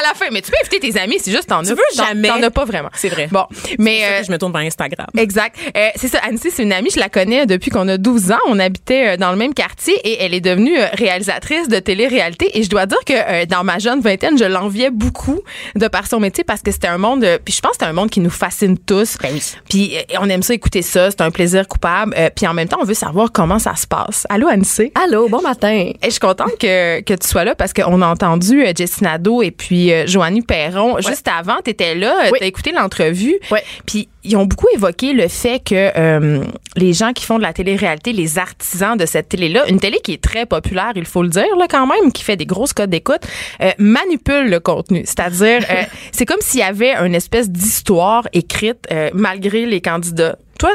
À la fin, mais tu peux inviter tes amis, c'est juste t'en tu as. Veux jamais. T'en, t'en as pas vraiment. C'est vrai. Bon, mais c'est pour euh, ça que je me tourne vers Instagram. Exact. Euh, c'est ça. Anicée, c'est une amie. Je la connais depuis qu'on a douze ans. On habitait dans le même quartier et elle est devenue réalisatrice de télé-réalité. Et je dois dire que euh, dans ma jeune vingtaine, je l'enviais beaucoup de par son métier parce que c'était un monde. Euh, puis je pense que c'est un monde qui nous fascine tous. Ben oui. Puis euh, on aime ça écouter ça. C'est un plaisir coupable. Euh, puis en même temps, on veut savoir comment ça se passe. Allô, Anicée. Allô. Bon matin. Et je suis contente que que tu sois là parce qu'on a entendu euh, Jessie Nadeau et puis Euh, Joanie Perron, ouais. juste avant, t'étais là, oui. t'as écouté l'entrevue, ouais. puis ils ont beaucoup évoqué le fait que euh, les gens qui font de la télé-réalité, les artisans de cette télé-là, une télé qui est très populaire, il faut le dire là quand même, qui fait des grosses cotes d'écoute, euh, manipule le contenu. C'est-à-dire, euh, c'est comme s'il y avait une espèce d'histoire écrite euh, malgré les candidats. Toi,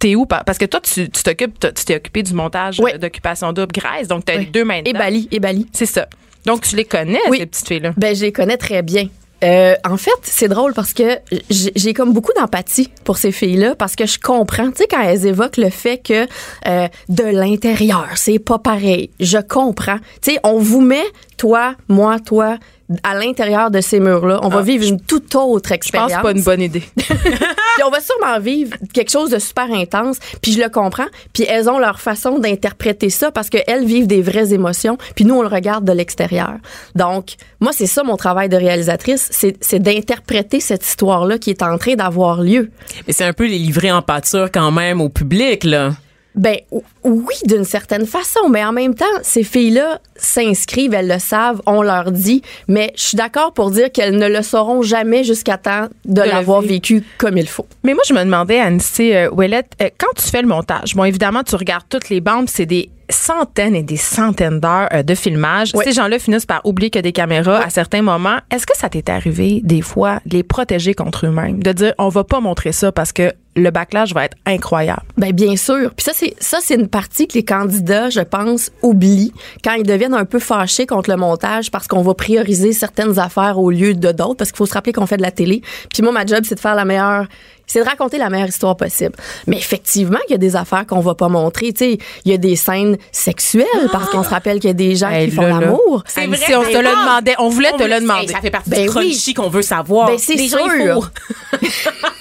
t'es où? Parce que toi, tu, tu t'occupes, tu t'es occupé du montage oui. d'Occupation Double Grèce, donc t'as oui. les deux mains dedans. Et Bali, et Bali. C'est ça. Donc, tu les connais, oui. ces petites filles-là? Ben, je les connais très bien. Euh, en fait, c'est drôle parce que j'ai, j'ai comme beaucoup d'empathie pour ces filles-là parce que je comprends, tu sais, quand elles évoquent le fait que euh, de l'intérieur, c'est pas pareil. Je comprends. Tu sais, on vous met, toi, moi, toi, à l'intérieur de ces murs-là. On ah, va vivre une toute autre expérience. Je pense pas une bonne idée. Puis on va sûrement vivre quelque chose de super intense, puis je le comprends. Puis elles ont leur façon d'interpréter ça parce qu'elles vivent des vraies émotions, puis nous, on le regarde de l'extérieur. Donc, moi, c'est ça mon travail de réalisatrice, c'est, c'est d'interpréter cette histoire-là qui est en train d'avoir lieu. Mais c'est un peu les livrer en pâture quand même au public, là. Ben oui, d'une certaine façon, mais en même temps, ces filles-là s'inscrivent, elles le savent, on leur dit, mais je suis d'accord pour dire qu'elles ne le sauront jamais jusqu'à temps de, de l'avoir vécu comme il faut. Mais moi, je me demandais, Anicée Ouellet, euh, quand tu fais le montage, bon, évidemment, tu regardes toutes les bandes, c'est des centaines et des centaines d'heures euh, de filmage. Oui. Ces gens-là finissent par oublier qu'il y a des caméras oui. à certains moments. Est-ce que ça t'est arrivé, des fois, de les protéger contre eux-mêmes? De dire, on va pas montrer ça parce que le backlash va être incroyable. Ben, bien sûr. Puis ça, c'est, ça, c'est une partie que les candidats, je pense, oublient quand ils deviennent un peu fâchés contre le montage parce qu'on va prioriser certaines affaires au lieu de d'autres parce qu'il faut se rappeler qu'on fait de la télé. Puis moi, ma job, c'est de faire la meilleure c'est de raconter la meilleure histoire possible. Mais effectivement, il y a des affaires qu'on va pas montrer. Tu sais, il y a des scènes sexuelles ah! parce qu'on se rappelle qu'il y a des gens hey, qui font là, l'amour. C'est Anicée, vrai. On se le demandait. On voulait on te le demander. Hey, ça fait partie ben du crunchy oui. qu'on veut savoir. Ben, c'est des sûr.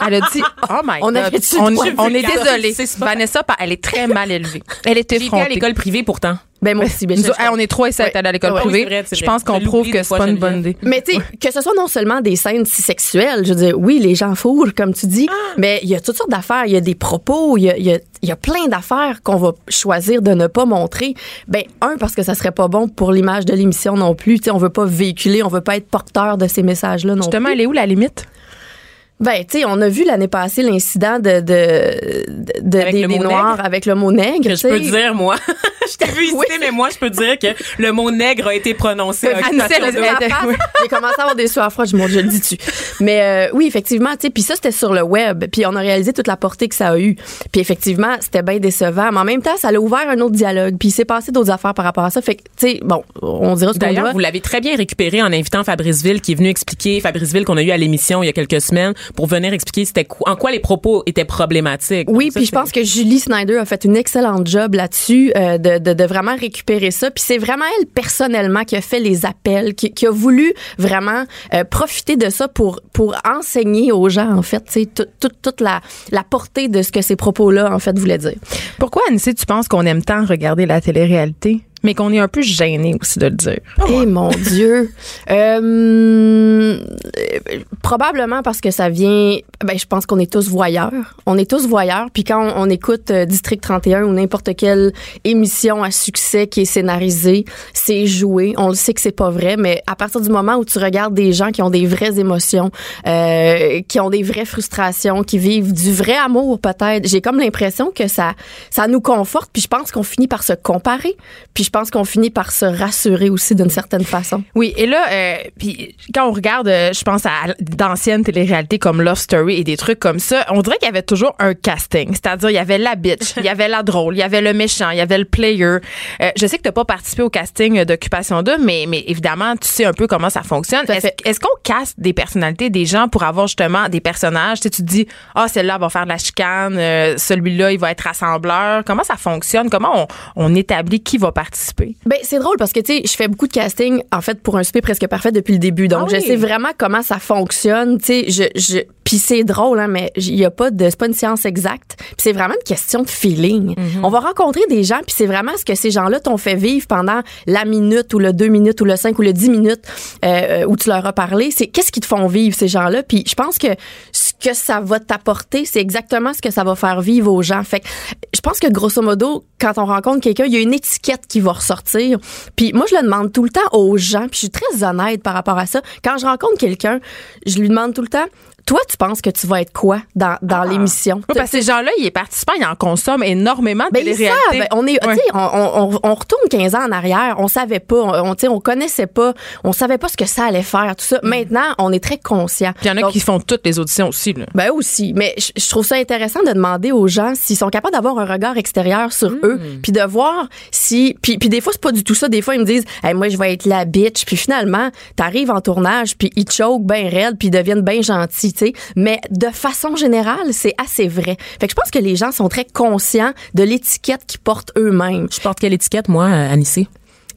Elle a dit, oh my on God. On, on est désolé. Vanessa, elle est très mal élevée. Elle était effrontée. J'étais à l'école privée pourtant. Ben moi aussi. Ben, nous, on est trois et sept ouais. à l'école ouais, privée. C'est vrai, c'est je pense qu'on prouve que c'est pas une bonne idée. Mais tu sais, que ce soit non seulement des scènes si sexuelles, je veux dire, oui, les gens fourrent, comme tu dis, ah. mais il y a toutes sortes d'affaires. Il y a des propos, il y a, y, a, y a plein d'affaires qu'on va choisir de ne pas montrer. Ben un, parce que ça serait pas bon pour l'image de l'émission non plus. Tu sais, on veut pas véhiculer, on veut pas être porteur de ces messages-là non Justement, plus. Justement, elle est où la limite? Ben, tu sais, on a vu l'année passée l'incident de, de, de avec des, des Noirs nègre. Avec le mot nègre. Que je peux dire, moi. Je t'ai vu hésiter, oui. mais moi, je peux dire que le mot nègre a été prononcé. À j'ai commencé à avoir des sueurs froides, je me le dis-tu. Mais euh, oui, effectivement, tu sais, puis ça, c'était sur le web. Puis on a réalisé toute la portée que ça a eu. Puis effectivement, c'était bien décevant. Mais en même temps, ça a ouvert un autre dialogue. Puis il s'est passé d'autres affaires par rapport à ça. Fait que, tu sais, bon, on dira ce qu'on dira. D'ailleurs, vous l'avez très bien récupéré en invitant Fabrice Vil, qui est venu expliquer, Fabrice Vil, qu'on a eu à l'émission il y a quelques semaines, pour venir expliquer c'était quoi, en quoi les propos étaient problématiques. Oui, puis je pense que Julie Snyder a fait une excellente job là-dessus euh, de, de, de vraiment récupérer ça. Puis c'est vraiment elle personnellement qui a fait les appels, qui, qui a voulu vraiment euh, profiter de ça pour pour enseigner aux gens en fait, tu sais, toute toute la la portée de ce que ces propos-là en fait voulaient dire. Pourquoi, Anicée, tu penses qu'on aime tant regarder la télé-réalité? Mais qu'on est un peu gêné aussi de le dire. Eh hey, mon Dieu! Euh, probablement parce que ça vient... Ben, je pense qu'on est tous voyeurs. On est tous voyeurs. Puis quand on, on écoute District trente et un ou n'importe quelle émission à succès qui est scénarisée, c'est joué. On le sait que c'est pas vrai, mais à partir du moment où tu regardes des gens qui ont des vraies émotions, euh, qui ont des vraies frustrations, qui vivent du vrai amour peut-être, j'ai comme l'impression que ça, ça nous conforte. Puis je pense qu'on finit par se comparer. Puis je Je pense qu'on finit par se rassurer aussi d'une certaine façon. Oui, et là, euh, puis quand on regarde, euh, je pense à d'anciennes téléréalités comme Love Story et des trucs comme ça, on dirait qu'il y avait toujours un casting. C'est-à-dire, il y avait la bitch, il y avait la drôle, il y avait le méchant, il y avait le player. Euh, je sais que tu n'as pas participé au casting d'Occupation Double, mais, mais évidemment, tu sais un peu comment ça fonctionne. Est-ce, est-ce qu'on casse des personnalités des gens pour avoir justement des personnages? Tu sais, tu te dis, ah, oh, celle-là va faire de la chicane, euh, celui-là, il va être rassembleur. Comment ça fonctionne? Comment on, on établit qui va participer? Ben c'est drôle parce que tu sais je fais beaucoup de casting en fait pour un souper presque parfait depuis le début donc ah oui. je sais vraiment comment ça fonctionne tu sais je je puis c'est drôle hein mais il y a pas de c'est pas une science exacte puis c'est vraiment une question de feeling. Mm-hmm. On va rencontrer des gens puis c'est vraiment ce que ces gens-là t'ont fait vivre pendant la minute ou le deux minutes ou le cinq ou le dix minutes euh, où tu leur as parlé, c'est qu'est-ce qu'ils te font vivre ces gens-là puis je pense que ce que ça va t'apporter c'est exactement ce que ça va faire vivre aux gens. Fait que je pense que grosso modo quand on rencontre quelqu'un, il y a une étiquette qui va ressortir. Puis moi, je le demande tout le temps aux gens. Puis je suis très honnête par rapport à ça. Quand je rencontre quelqu'un, je lui demande tout le temps, toi, tu penses que tu vas être quoi dans, dans ah. l'émission? Oui, parce que ces gens-là, ils participent, ils en consomment énormément de ben, les réalités. Ben, on est, oui. on, on, on retourne quinze ans en arrière, on savait pas, on, on, on connaissait pas, on savait pas ce que ça allait faire, tout ça. Mm. Maintenant, on est très conscient. Puis il y en a Donc, qui font toutes les auditions aussi, là. Ben, aussi. Mais je, je trouve ça intéressant de demander aux gens s'ils sont capables d'avoir un regard extérieur sur mm. eux, puis de voir si, puis, puis des fois, c'est pas du tout ça. Des fois, ils me disent, hey, moi, je vais être la bitch. Puis finalement, t'arrives en tournage, puis ils choquent ben raide, puis ils deviennent ben gentils. T'sais, mais de façon générale, c'est assez vrai. Fait que je pense que les gens sont très conscients de l'étiquette qu'ils portent eux-mêmes. Je porte quelle étiquette, moi, Anicée?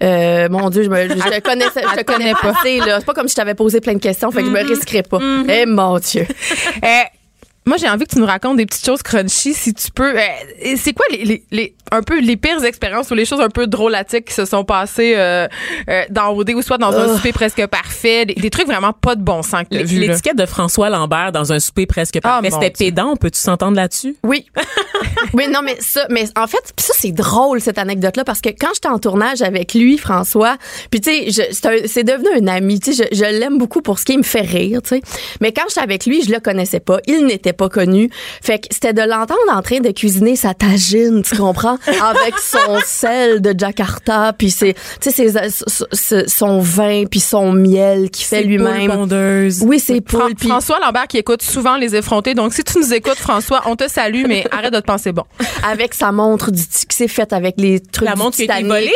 Euh, mon Dieu, je me, je te connaissais, je te connais pas. Assez, là. C'est pas comme si je t'avais posé plein de questions, fait que mm-hmm. je me risquerais pas. Mm-hmm. Eh, mon Dieu. euh, Moi, j'ai envie que tu nous racontes des petites choses crunchy, si tu peux. Euh, c'est quoi les, les, les, un peu les pires expériences ou les choses un peu drôlatiques qui se sont passées euh, euh, dans O D ou soit dans oh. un souper presque parfait? Des, des trucs vraiment pas de bon sens que t'as vu. L'étiquette là. De François Lambert dans un souper presque parfait, ah, c'était Dieu. Pédant. Peux-tu s'entendre là-dessus? Oui. Oui, non, mais ça, mais en fait, pis ça, c'est drôle, cette anecdote-là, parce que quand j'étais en tournage avec lui, François, puis tu sais, c'est, c'est devenu un ami. Tu sais, je, je l'aime beaucoup pour ce qui me fait rire, tu sais. Mais quand j'étais avec lui, je le connaissais pas. Il n'était pas connu. Fait que c'était de l'entendre en train de cuisiner sa tagine, tu comprends? avec son sel de Jakarta, puis ses, tu sais, son vin, puis son miel qu'il fait lui-même. Bondeuse. Oui, c'est Fran- pis... François Lambert qui écoute souvent Les effrontées. Donc, si tu nous écoutes, François, on te salue, mais arrête de te penser bon. Avec sa montre du qui s'est faite avec les trucs. La montre qui a été volée?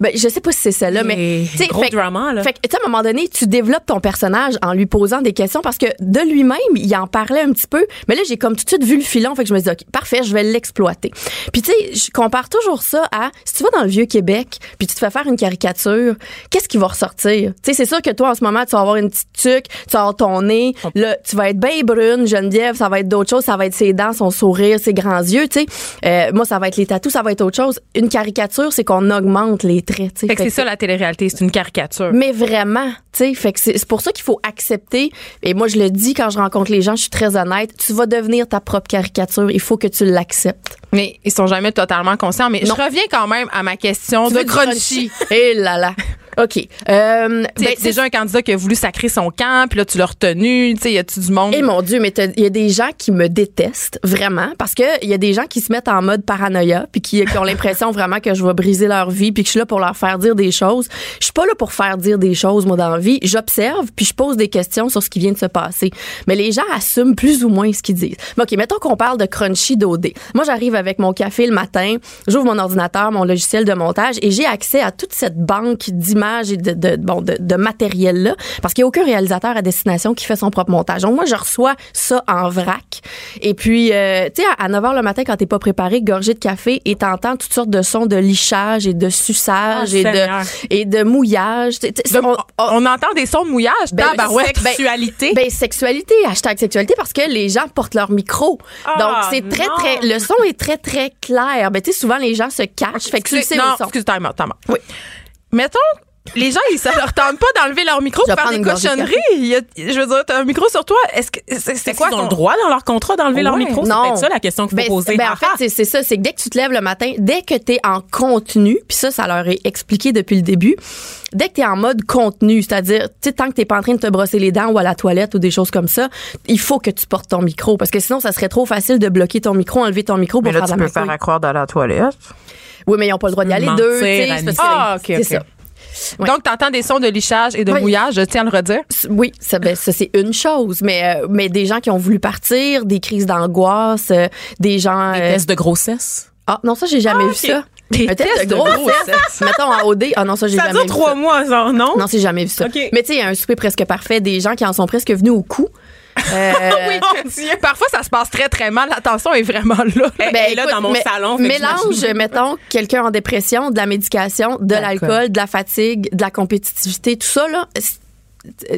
Ben, je sais pas si c'est celle-là, mais. C'est gros fait, drama, là. Fait que, tu sais, à un moment donné, tu développes ton personnage en lui posant des questions parce que de lui-même, il en parlait un petit peu. Mais là, j'ai comme tout de suite vu le filon. Fait que je me dis, OK, parfait, je vais l'exploiter. Puis, tu sais, je compare toujours ça à si tu vas dans le Vieux-Québec puis tu te fais faire une caricature, qu'est-ce qui va ressortir? Tu sais, c'est sûr que toi, en ce moment, tu vas avoir une petite tuque, tu vas avoir ton nez, là, tu vas être bien brune, Geneviève, ça va être d'autres choses, ça va être ses dents, son sourire, ses grands yeux, tu sais. Euh, moi, ça va être les tatous, ça va être autre chose. Une caricature, c'est qu'on augmente les traits. Fait que c'est ça la télé-réalité, c'est une caricature. Mais vraiment, tu sais, fait que c'est, c'est pour ça qu'il faut accepter. Et moi, je le dis quand je rencontre les gens, je suis très honnête. Tu vas devenir ta propre caricature. Il faut que tu l'acceptes. Mais ils sont jamais totalement conscients. Mais non. Je reviens quand même à ma question tu de crunchy. Eh là là. OK. Euh, ben, c'est déjà un candidat qui a voulu sacrer son camp, puis là, tu l'as retenu. Tu sais, y a-tu du monde? Eh mon Dieu, mais il y a des gens qui me détestent, vraiment, parce qu'il y a des gens qui se mettent en mode paranoïa, puis qui, qui ont l'impression vraiment que je vais briser leur vie, puis que je suis là pour leur faire dire des choses. Je suis pas là pour faire dire des choses, moi, dans la vie. J'observe, puis je pose des questions sur ce qui vient de se passer. Mais les gens assument plus ou moins ce qu'ils disent. Mais OK, mettons qu'on parle de crunchy d'O D. Moi, j'arrive avec mon café le matin, j'ouvre mon ordinateur, mon logiciel de montage, et j'ai accès à toute cette banque d'images et de, de, bon, de, de matériel là, parce qu'il n'y a aucun réalisateur à destination qui fait son propre montage. Donc, moi, je reçois ça en vrac. Et puis, euh, tu sais, à, à neuf heures le matin, quand t'es pas préparé, gorgée de café, et t'entends toutes sortes de sons de lichage et de suçage oh, et, de, et de mouillage. T'sais, t'sais, de, on, on, on entend des sons de mouillage, ben, ben, ouais, sexualité. Ben, ben, sexualité, hashtag sexualité, parce que les gens portent leur micro. Oh, donc, c'est non. très, très... Le son est très, très clair. Ben, tu sais, souvent, les gens se cachent. Fait que tu sais où ils sont. Non, excuse, t'as mort, t'as mort. Oui. Mettons... Les gens, ils, ça leur tente pas d'enlever leur micro pour faire des cochonneries. Il y a, je veux dire, t'as un micro sur toi. Est-ce que c'est, c'est, c'est quoi? Ils ont le droit dans leur contrat d'enlever ouais, leur micro? Non. C'est peut-être ça la question qu'il faut ben, poser. Ben, en fait, c'est, c'est ça. C'est que dès que tu te lèves le matin, dès que t'es en contenu, puis ça, ça leur est expliqué depuis le début, dès que t'es en mode contenu, c'est-à-dire, tu sais, tant que t'es pas en train de te brosser les dents ou à la toilette ou des choses comme ça, il faut que tu portes ton micro. Parce que sinon, ça serait trop facile de bloquer ton micro, enlever ton micro pour faire la masse. Mais là, tu peux faire accroire dans la toilette. Oui, mais ils n'ont pas le droit d'y aller. Deux, tu sais. Ah, OK, OK. Ouais. Donc, t'entends des sons de lichage et de oui. mouillage, je tiens à le redire. Oui, ça, ben, ça c'est une chose, mais, euh, mais des gens qui ont voulu partir, des crises d'angoisse, euh, des gens... Des euh, tests de grossesse? Ah non, ça, j'ai jamais ah, vu okay. ça. Des tests de grossesse. grossesse. Mettons en O D. Ah non, ça, j'ai ça jamais vu trois ça. Ça dure trois mois, genre, non? Non, c'est jamais vu ça. Okay. Mais tu sais, il y a un souper presque parfait, des gens qui en sont presque venus au cou. Euh, oui, mon Dieu. Parfois, ça se passe très, très mal. La tension est vraiment là. Elle ben, est là dans mon mais, salon. Mélange, mettons, quelqu'un en dépression, de la médication, de l'alcool, l'alcool, de la fatigue, de la compétitivité, tout ça, là.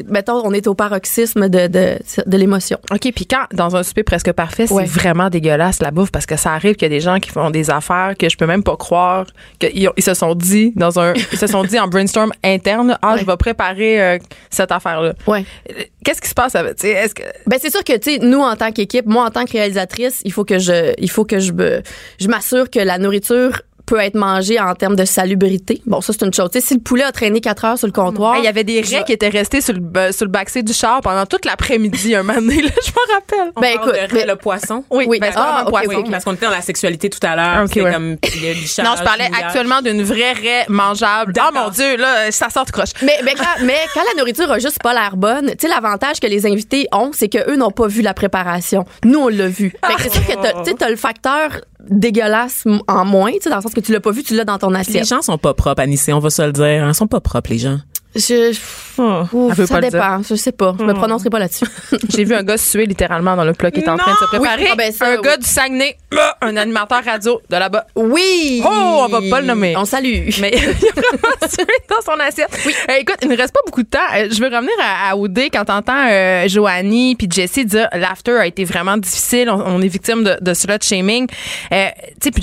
Mettons, on est au paroxysme de, de, de l'émotion. OK, puis quand, dans un souper presque parfait, c'est ouais. vraiment dégueulasse la bouffe parce que ça arrive qu'il y a des gens qui font des affaires que je peux même pas croire, qu'ils ils se sont dit dans un, ils se sont dit en brainstorm interne, ah, ouais. je vais préparer euh, cette affaire-là. Ouais. Qu'est-ce qui se passe avec, est-ce que... Ben, c'est sûr que, tu sais, nous, en tant qu'équipe, moi, en tant que réalisatrice, il faut que je, il faut que je me, je m'assure que la nourriture peut être mangé en termes de salubrité. Bon, ça, c'est une chose. T'sais, si le poulet a traîné quatre heures sur le comptoir... Il hey, y avait des raies qui étaient restées sur le, sur le back-seat du char pendant toute l'après-midi, un moment donné, là, je m'en rappelle. Ben, on écoute, parle de raies, mais... le poisson. Oui, oui. Ben, ah, okay, poisson, oui. Okay. Parce qu'on était dans la sexualité tout à l'heure. Okay, ouais. Comme lichage, non, je parlais lichage. Actuellement d'une vraie raie mangeable. D'accord. Oh mon Dieu, là, ça sort de croche. Mais, mais, quand, mais quand la nourriture a juste pas l'air bonne, tu sais, l'avantage que les invités ont, c'est qu'eux n'ont pas vu la préparation. Nous, on l'a vu. Fait que c'est sûr que tu as le facteur dégueulasse en moins, tu sais, dans le sens que tu l'as pas vu, tu l'as dans ton assiette. Les gens sont pas propres, Anicée, on va se le dire. Ils sont pas propres, les gens. Je, oh, ouf, ça pas dépend, je sais pas. Je me prononcerai pas là-dessus. J'ai vu un gars suer littéralement dans le plat qui est en train de se préparer. Oui. Ah ben ça, un oui. gars du Saguenay, un animateur radio de là-bas. Oui! Oh, on va pas le nommer. On salue. Mais il a vraiment sué dans son assiette. Oui. Euh, écoute, il ne reste pas beaucoup de temps. Je veux revenir à, à O D quand t'entends euh, Joanie puis Jessie dire l'after a été vraiment difficile. On, on est victime de, de slut shaming. Euh, tu sais, puis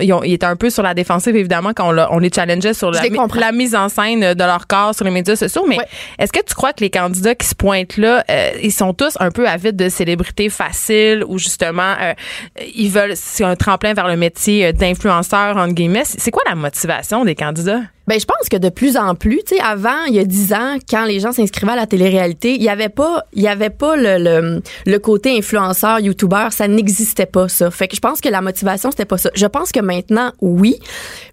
ils étaient un peu sur la défensive, évidemment, quand on, on les challengeait sur la, la mise en scène de leur corps, sur les médias sociaux, mais ouais. est-ce que tu crois que les candidats qui se pointent là, euh, ils sont tous un peu avides de célébrités faciles ou justement, euh, ils veulent, c'est un tremplin vers le métier d'influenceur, entre guillemets. C'est quoi la motivation des candidats? Ben je pense que de plus en plus, tu sais, avant il y a dix ans, quand les gens s'inscrivaient à la télé-réalité, il y avait pas, il y avait pas le, le le côté influenceur, youtubeur, ça n'existait pas ça. Fait que je pense que la motivation c'était pas ça. Je pense que maintenant oui,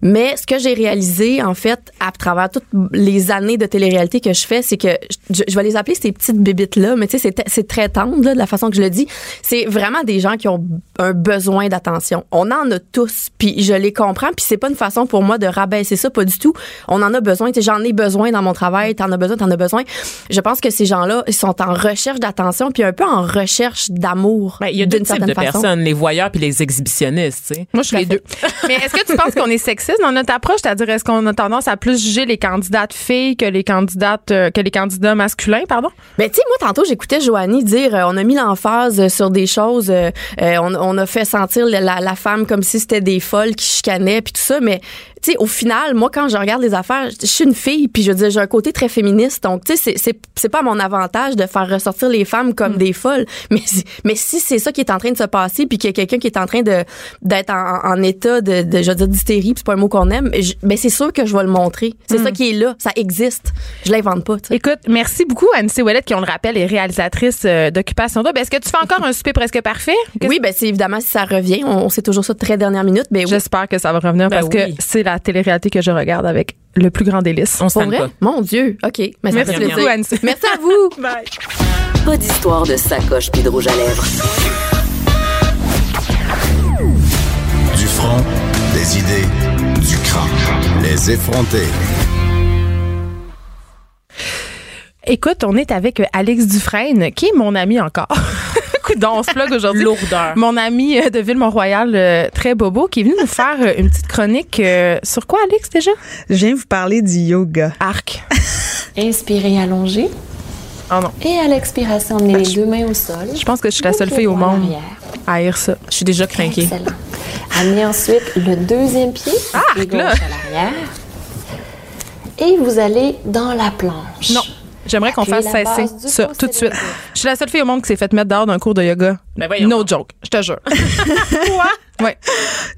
mais ce que j'ai réalisé en fait à travers toutes les années de télé-réalité que je fais, c'est que je, je vais les appeler ces petites bébites là, mais tu sais c'est c'est très tendre là, de la façon que je le dis. C'est vraiment des gens qui ont un besoin d'attention. On en a tous, puis je les comprends, puis c'est pas une façon pour moi de rabaisser ça, pas du tout. On en a besoin, tu sais, j'en ai besoin dans mon travail, t'en as besoin, t'en as besoin. Je pense que ces gens-là, ils sont en recherche d'attention puis un peu en recherche d'amour. Ben, il y a deux types de façon. Personnes, les voyeurs puis les exhibitionnistes, tu sais. Moi, je suis les deux. Mais est-ce que tu penses qu'on est sexiste dans notre approche? C'est-à-dire, est-ce qu'on a tendance à plus juger les candidates filles que les candidates, euh, que les candidats masculins, pardon? Ben, tu sais, moi, tantôt, j'écoutais Joanie dire, euh, on a mis l'emphase sur des choses, euh, euh, on, on a fait sentir la, la, la femme comme si c'était des folles qui chicanaient puis tout ça, mais tu sais, au final, moi, quand je regarde les affaires, je suis une fille, puis je veux dire, j'ai un côté très féministe, donc, tu sais, c'est, c'est, c'est pas à mon avantage de faire ressortir les femmes comme mmh. des folles, mais, mais si c'est ça qui est en train de se passer, puis qu'il y a quelqu'un qui est en train de d'être en, en état de, de, je veux dire, d'hystérie, puis c'est pas un mot qu'on aime, mais ben c'est sûr que je vais le montrer. C'est mmh. ça qui est là, ça existe. Je l'invente pas, tu sais. Écoute, merci beaucoup, Anicée Ouellet, qui, on le rappelle, est réalisatrice euh, d'Occupation Double. Ben, est-ce que tu fais encore un souper presque parfait? Qu'est-ce oui, ben c'est évidemment, si ça revient, on, on sait toujours ça de très dernière minute, mais oui. J'espère que ça va revenir, ben parce oui. que c'est la télé-réalité que je regarde avec le plus grand délice. On se vrai? Pas. Mon Dieu. OK. Mais ça merci beaucoup, Anicée. Merci à vous. Bye. Pas d'histoire de sacoche puis de rouge à lèvres. Du front, des idées, du crâne. Les effrontés. Écoute, on est avec Alix Dufresne, qui est mon amie encore. Coudon, on se plug aujourd'hui. Lourdeur. Mon ami de Ville-Mont-Royal, très bobo, qui est venu nous faire une petite chronique. Euh, sur quoi, Alix, déjà? Je viens vous parler du yoga. Arc. Inspirez, allongez. Oh non. Et à l'expiration, emmenez les deux mains au sol. Je pense que je suis la seule fille au monde à haïr ça. Je suis déjà crinquée. Excellent. Amenez ensuite le deuxième pied, le pied gauche là. À l'arrière. Et vous allez dans la planche. Non. J'aimerais qu'on fasse cesser ça tout de suite. Je suis la seule fille au monde qui s'est faite mettre dehors d'un cours de yoga. Ben no joke, je te jure. Quoi? Oui.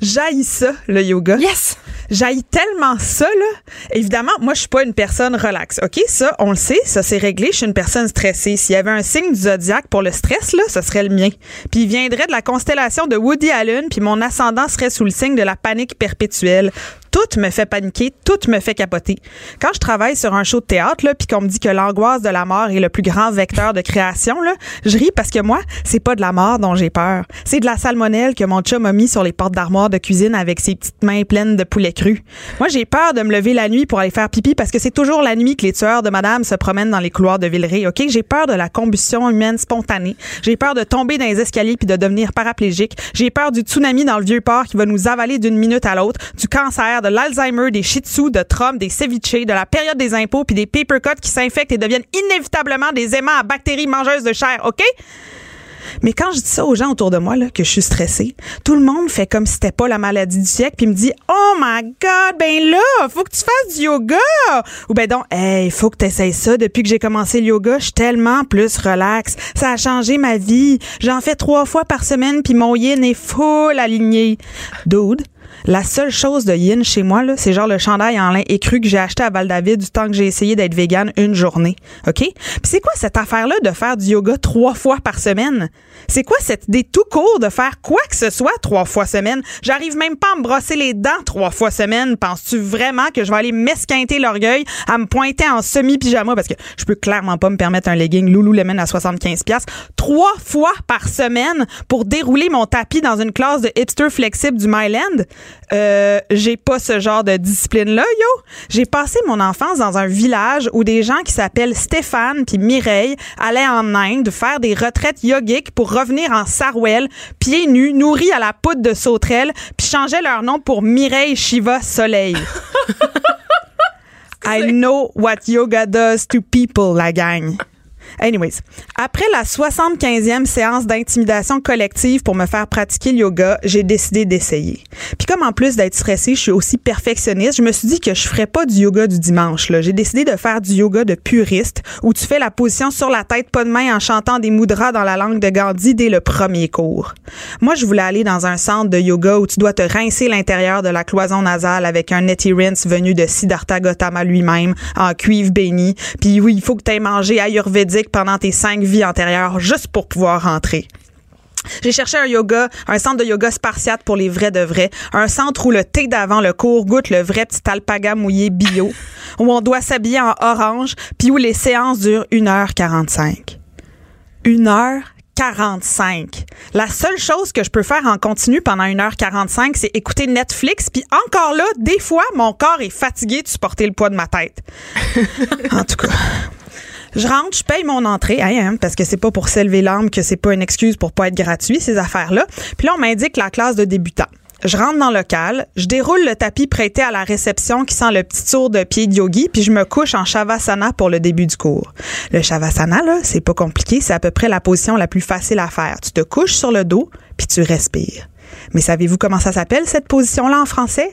J'haïs ça, le yoga. Yes! J'haïs tellement ça, là. Évidemment, moi, je suis pas une personne relaxe. OK? Ça, on le sait. Ça, c'est réglé. Je suis une personne stressée. S'il y avait un signe du zodiaque pour le stress, là, ce serait le mien. Puis il viendrait de la constellation de Woody Allen, puis mon ascendant serait sous le signe de la panique perpétuelle. Tout me fait paniquer, tout me fait capoter. Quand je travaille sur un show de théâtre, là, puis qu'on me dit que l'angoisse de la mort est le plus grand vecteur de création, là, je ris parce que moi, c'est pas de la mort dont j'ai peur. C'est de la salmonelle que mon chum a mis sur les portes d'armoire de cuisine avec ses petites mains pleines de poulet cru. Moi, j'ai peur de me lever la nuit pour aller faire pipi parce que c'est toujours la nuit que les tueurs de madame se promènent dans les couloirs de Villeray, OK? J'ai peur de la combustion humaine spontanée. J'ai peur de tomber dans les escaliers puis de devenir paraplégique. J'ai peur du tsunami dans le Vieux-Port qui va nous avaler d'une minute à l'autre, du cancer, de l'Alzheimer, des shih tzus, de Trump, des ceviches, de la période des impôts puis des paper cuts qui s'infectent et deviennent inévitablement des aimants à bactéries mangeuses de chair, OK? Mais quand je dis ça aux gens autour de moi, là, que je suis stressée, tout le monde fait comme si c'était pas la maladie du siècle puis me dit « Oh my God, ben là, faut que tu fasses du yoga! » Ou ben donc « Hey, faut que t'essayes ça, depuis que j'ai commencé le yoga, je suis tellement plus relax. Ça a changé ma vie. J'en fais trois fois par semaine puis mon yin est full aligné. » Dude, la seule chose de yin chez moi, là, c'est genre le chandail en lin écru que j'ai acheté à Val-David du temps que j'ai essayé d'être végane une journée. OK? Puis c'est quoi cette affaire-là de faire du yoga trois fois par semaine? C'est quoi cette idée tout court de faire quoi que ce soit trois fois semaine? J'arrive même pas à me brosser les dents trois fois semaine. Penses-tu vraiment que je vais aller m'esquinter l'orgueil à me pointer en semi-pyjama parce que je peux clairement pas me permettre un legging Lululemon à soixante-quinze dollars trois fois par semaine pour dérouler mon tapis dans une classe de hipster flexible du Myland? Euh, j'ai pas ce genre de discipline-là, yo. J'ai passé mon enfance dans un village où des gens qui s'appellent Stéphane puis Mireille allaient en Inde faire des retraites yogiques pour revenir en sarouel, pieds nus, nourris à la poudre de sauterelle, puis changeaient leur nom pour Mireille Shiva Soleil. I know what yoga does to people, la gang. Anyways, après la soixante-quinzième séance d'intimidation collective pour me faire pratiquer le yoga, j'ai décidé d'essayer. Puis comme en plus d'être stressée, je suis aussi perfectionniste, je me suis dit que je ferais pas du yoga du dimanche, là. J'ai décidé de faire du yoga de puriste, où tu fais la position sur la tête, pas de main, en chantant des mudras dans la langue de Gandhi dès le premier cours. Moi, je voulais aller dans un centre de yoga où tu dois te rincer l'intérieur de la cloison nasale avec un neti rinse venu de Siddhartha Gautama lui-même, en cuivre béni. Puis oui, il faut que tu aies mangé ayurvédique pendant tes cinq vies antérieures juste pour pouvoir rentrer. J'ai cherché un yoga, un centre de yoga spartiate pour les vrais de vrais, un centre où le thé d'avant le cours goûte le vrai petit alpaga mouillé bio, où on doit s'habiller en orange, puis où les séances durent une heure quarante-cinq. une heure quarante-cinq. La seule chose que je peux faire en continu pendant une heure quarante-cinq, c'est écouter Netflix. Puis encore là, des fois, mon corps est fatigué de supporter le poids de ma tête. En tout cas, je rentre, je paye mon entrée, hein, parce que c'est pas pour s'élever l'âme que c'est pas une excuse pour pas être gratuit, ces affaires-là. Puis là, on m'indique la classe de débutants. Je rentre dans le local, je déroule le tapis prêté à la réception qui sent le petit tour de pied de yogi, puis je me couche en Shavasana pour le début du cours. Le Shavasana, là, c'est pas compliqué, c'est à peu près la position la plus facile à faire. Tu te couches sur le dos, puis tu respires. Mais savez-vous comment ça s'appelle, cette position-là, en français?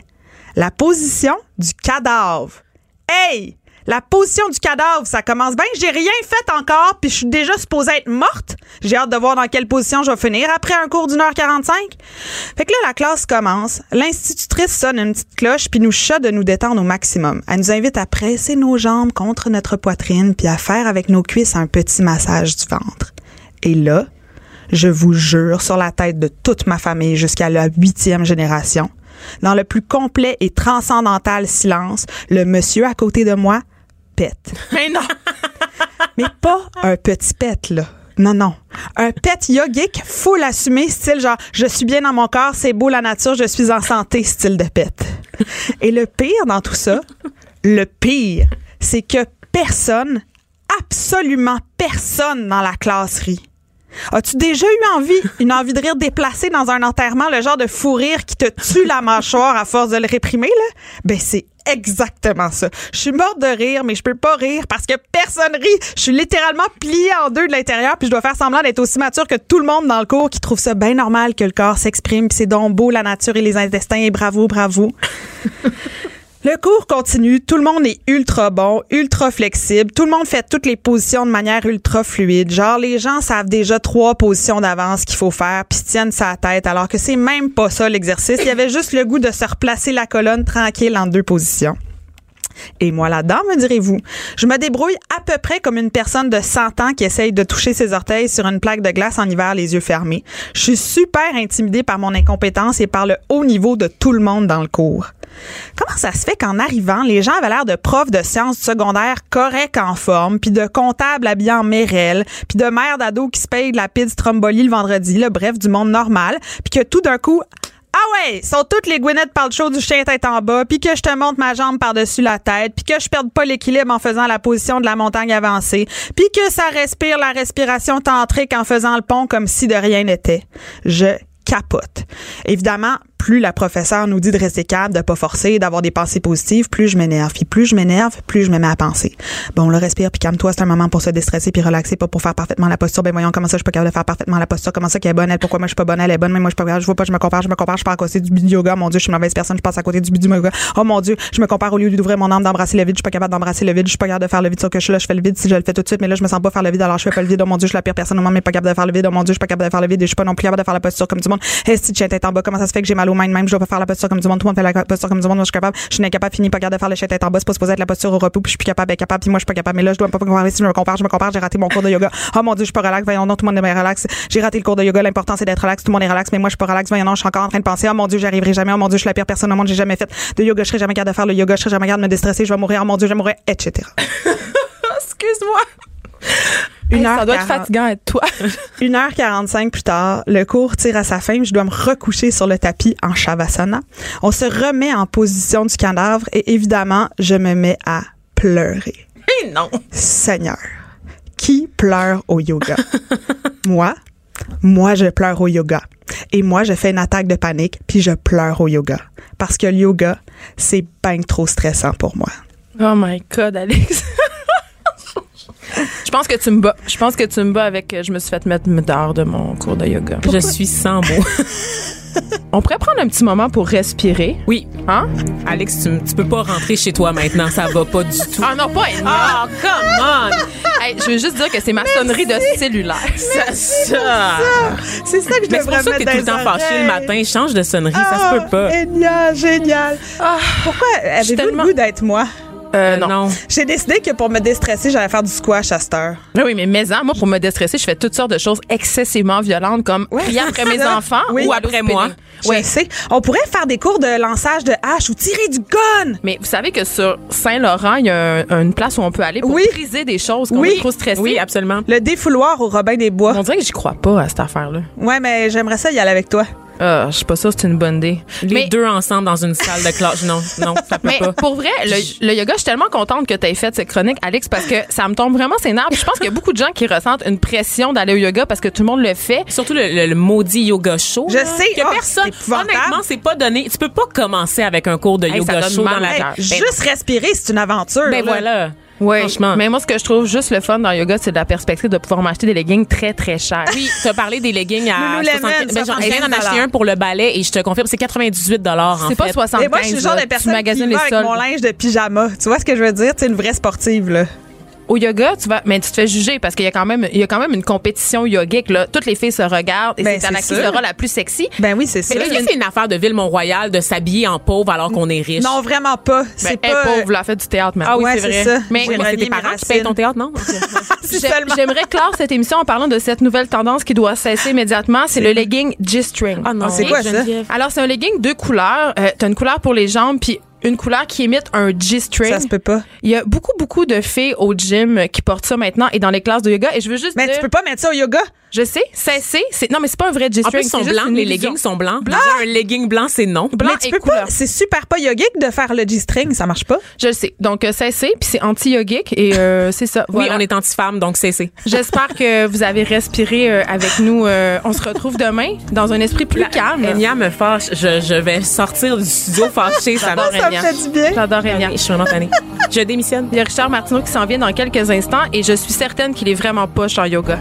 La position du cadavre. Hey! La position du cadavre, ça commence bien. J'ai rien fait encore, puis je suis déjà supposée être morte. J'ai hâte de voir dans quelle position je vais finir après un cours d'une heure quarante-cinq. Fait que là, la classe commence. L'institutrice sonne une petite cloche, puis nous chuchote de nous détendre au maximum. Elle nous invite à presser nos jambes contre notre poitrine, puis à faire avec nos cuisses un petit massage du ventre. Et là, je vous jure, sur la tête de toute ma famille jusqu'à la huitième génération, dans le plus complet et transcendantal silence, le monsieur à côté de moi pète. Mais non! Mais pas un petit pète, là. Non, non. Un pet yogique, full assumé, style genre « Je suis bien dans mon corps, c'est beau la nature, je suis en santé », style de pète. Et le pire dans tout ça, le pire, c'est que personne, absolument personne dans la classe rit. As-tu déjà eu envie, une envie de rire déplacée dans un enterrement, le genre de fou rire qui te tue la mâchoire à force de le réprimer, là? Ben, c'est exactement ça. Je suis morte de rire, mais je peux pas rire parce que personne rit. Je suis littéralement pliée en deux de l'intérieur, puis je dois faire semblant d'être aussi mature que tout le monde dans le cours qui trouve ça bien normal que le corps s'exprime, puis c'est donc beau, la nature et les intestins, et bravo, bravo. Le cours continue, tout le monde est ultra bon, ultra flexible, tout le monde fait toutes les positions de manière ultra fluide. Genre, les gens savent déjà trois positions d'avance qu'il faut faire, puis se tiennent sa tête, alors que c'est même pas ça l'exercice. Il y avait juste le goût de se replacer la colonne tranquille en deux positions. Et moi là-dedans, me direz-vous, je me débrouille à peu près comme une personne de cent ans qui essaye de toucher ses orteils sur une plaque de glace en hiver les yeux fermés. Je suis super intimidée par mon incompétence et par le haut niveau de tout le monde dans le cours. Comment ça se fait qu'en arrivant, les gens avaient l'air de profs de sciences secondaires corrects en forme, puis de comptables habillés en Mérel, puis de mères d'ados qui se payent de la pide Stromboli le vendredi, le bref, du monde normal, puis que tout d'un coup... Ah ouais, sont toutes les Gwyneth Paltrow du chien tête en bas, puis que je te monte ma jambe par-dessus la tête, puis que je perde pas l'équilibre en faisant la position de la montagne avancée, puis que ça respire la respiration tantrique en faisant le pont comme si de rien n'était. Je capote. Évidemment, plus la professeure nous dit de rester calme, de pas forcer, d'avoir des pensées positives, plus je m'énerve. Puis plus je m'énerve, plus je me mets à penser. Bon, le respire, puis calme-toi, c'est un moment pour se déstresser, puis relaxer, pas pour faire parfaitement la posture. Ben voyons, comment ça je suis pas capable de faire parfaitement la posture, comment ça qu'elle est bonne, elle, pourquoi moi je suis pas bonne, elle est bonne, mais moi je suis pas capable, je vois pas, je me compare, je me compare, je pars à côté du but du yoga, mon Dieu, je suis une mauvaise personne, je passe à côté du but du yoga, oh mon Dieu, je me compare au lieu d'ouvrir mon âme, d'embrasser le vide, je suis pas capable d'embrasser le vide, je suis pas capable de faire le vide, sur que je suis là, je fais le vide, si je le fais tout de suite, mais là je me sens pas faire le vide, alors je fais pas le vide, oh mon Dieu, je suis la pire personne au monde, mais pas capable de faire le vide, oh mon Dieu, je suis pas capable de faire le vide, et je suis pas non plus capable de faire la posture comme du monde. Est-ce que tu étais en bas, comment ça se fait que j'ai mal au même, je dois pas faire la posture comme du monde, tout le monde fait la posture comme du monde, moi je suis capable, je suis incapable, fini, pas capable de faire le chien tête en bas, c'est pas supposé être la posture au repos, puis je suis plus capable, capable, puis moi je suis pas capable, mais là je dois pas me comparer, si je me compare, je me compare, j'ai raté mon cours de yoga, oh mon Dieu, je suis pas relax, voyons non, tout le monde est relax, j'ai raté le cours de yoga, l'important c'est d'être relax, tout le monde est relax, mais moi je suis pas relax, voyons non, je suis encore en train de penser, oh mon Dieu, j'arriverai jamais, oh mon Dieu, je suis la pire personne au monde, j'ai jamais fait de yoga, je serai jamais capable de faire le yoga, je serai jamais capable de me déstresser, je vais mourir, oh mon Dieu, je vais mourir, et cetera. Excuse-moi. Hey, ça doit être fatigant être toi. une heure quarante-cinq plus tard, le cours tire à sa fin. Je dois me recoucher sur le tapis en Shavasana. On se remet en position du cadavre et évidemment, je me mets à pleurer. Mais non! Seigneur, qui pleure au yoga? Moi? Moi, je pleure au yoga. Et moi, je fais une attaque de panique puis je pleure au yoga. Parce que le yoga, c'est ben trop stressant pour moi. Oh my God, Alix! Je pense que tu me bats. Je pense que tu me bats avec. Je me suis fait mettre dehors de mon cours de yoga. Pourquoi? Je suis sans mots. On pourrait prendre un petit moment pour respirer. Oui. Hein? Alix, tu, tu peux pas rentrer chez toi maintenant. Ça va pas du tout. Ah non, pas Enya. Oh, come on. Hey, je veux juste dire que c'est ma Merci. sonnerie de cellulaire. Merci ça, ça. C'est ça que je devrais mettre dans les oreilles. Mais c'est pour ça que t'es tout le temps fâchée le matin. Change de sonnerie. Oh, ça se peut pas. Enya, génial. Oh, pourquoi avez-vous tellement... le goût d'être moi? Euh, non. non. J'ai décidé que pour me déstresser, j'allais faire du squash à cette heure. Oui, mais mes ans, moi, pour me déstresser, je fais toutes sortes de choses excessivement violentes, comme ouais, crier après mes enfants oui, ou après moi. Oui, sais. On pourrait faire des cours de lançage de hache ou tirer du gun. Mais vous savez que sur Saint-Laurent, il y a un, une place où on peut aller pour oui. briser des choses qu'on oui. est trop stressé. Oui, absolument. Le défouloir au Robin des Bois. On dirait que j'y crois pas à cette affaire-là. Ouais, mais j'aimerais ça y aller avec toi. Ah, je suis pas sûre que c'est une bonne idée. Les mais, deux ensemble dans une salle de classe. Non, non, ça peut mais pas. Mais pour vrai, le, le yoga, je suis tellement contente que tu aies fait cette chronique, Alix, parce que ça me tombe vraiment ses nerfs. Je pense qu'il y a beaucoup de gens qui ressentent une pression d'aller au yoga parce que tout le monde le fait. Surtout le, le, le maudit yoga show. Je là, sais. Que oh, personne, c'est honnêtement, c'est pas donné. Tu peux pas commencer avec un cours de hey, yoga show dans la hey, juste ben, respirer, c'est une aventure. Ben là. voilà. Oui, franchement. Mais moi, ce que je trouve juste le fun dans le yoga, c'est de la perspective de pouvoir m'acheter des leggings très, très chers. Oui, tu as parlé des leggings à soixante-quinze dollars. Ben, j'en viens d'en acheter un pour le ballet et je te confirme, c'est quatre-vingt-dix-huit dollars en fait. C'est pas soixante-quinze dollars. Et moi, je suis le genre de personne qui va avec mon linge de pyjama. Tu vois ce que je veux dire? Tu es une vraie sportive, là. Au yoga, tu vas, mais tu te fais juger parce qu'il y a quand même, il y a quand même une compétition yogique là. Toutes les filles se regardent et ben, c'est à la qui sera la plus sexy. Ben oui, c'est ça. Mais là, une... c'est une affaire de Ville-Mont-Royal de s'habiller en pauvre alors qu'on est riche. Non, vraiment pas. C'est ben, pas hey, pauvre, là, fait du théâtre maintenant. Ah oui, ouais, c'est, c'est vrai. Ça. Mais oui, c'est tes parents qui payent ton théâtre, non c'est J'ai, seulement. J'aimerais clore cette émission en parlant de cette nouvelle tendance qui doit cesser immédiatement. C'est, c'est... le legging G-string. Ah non, c'est quoi ça? Alors c'est un legging de couleurs. T'as une couleur pour les jambes puis une couleur qui imite un G-string. Ça se peut pas. Il y a beaucoup, beaucoup de filles au gym qui portent ça maintenant et dans les classes de yoga. Et je veux juste mais dire, tu peux pas mettre ça au yoga? Je sais. Cessez. C'est, non, mais c'est pas un vrai G-string. En plus, ils sont blancs. Les leggings sont blancs. Blanc. Un legging blanc, c'est non. Blanc mais tu et peux couleur. Pas, c'est super pas yogique de faire le G-string. Ça marche pas. Je le sais. Donc, euh, cessez. Puis c'est anti-yogique. Et euh, c'est ça. Voilà. Oui, on est anti-femme, donc cessez. J'espère que vous avez respiré euh, avec nous. Euh, on se retrouve demain dans un esprit plus La, calme. Enya me fâche. Je, je vais sortir du studio fâchée. Ça va. Ça me fait du bien. J'adore Enya. Je suis vraiment tannée. Je démissionne. Il y a Richard Martineau qui s'en vient dans quelques instants et je suis certaine qu'il est vraiment poche en yoga.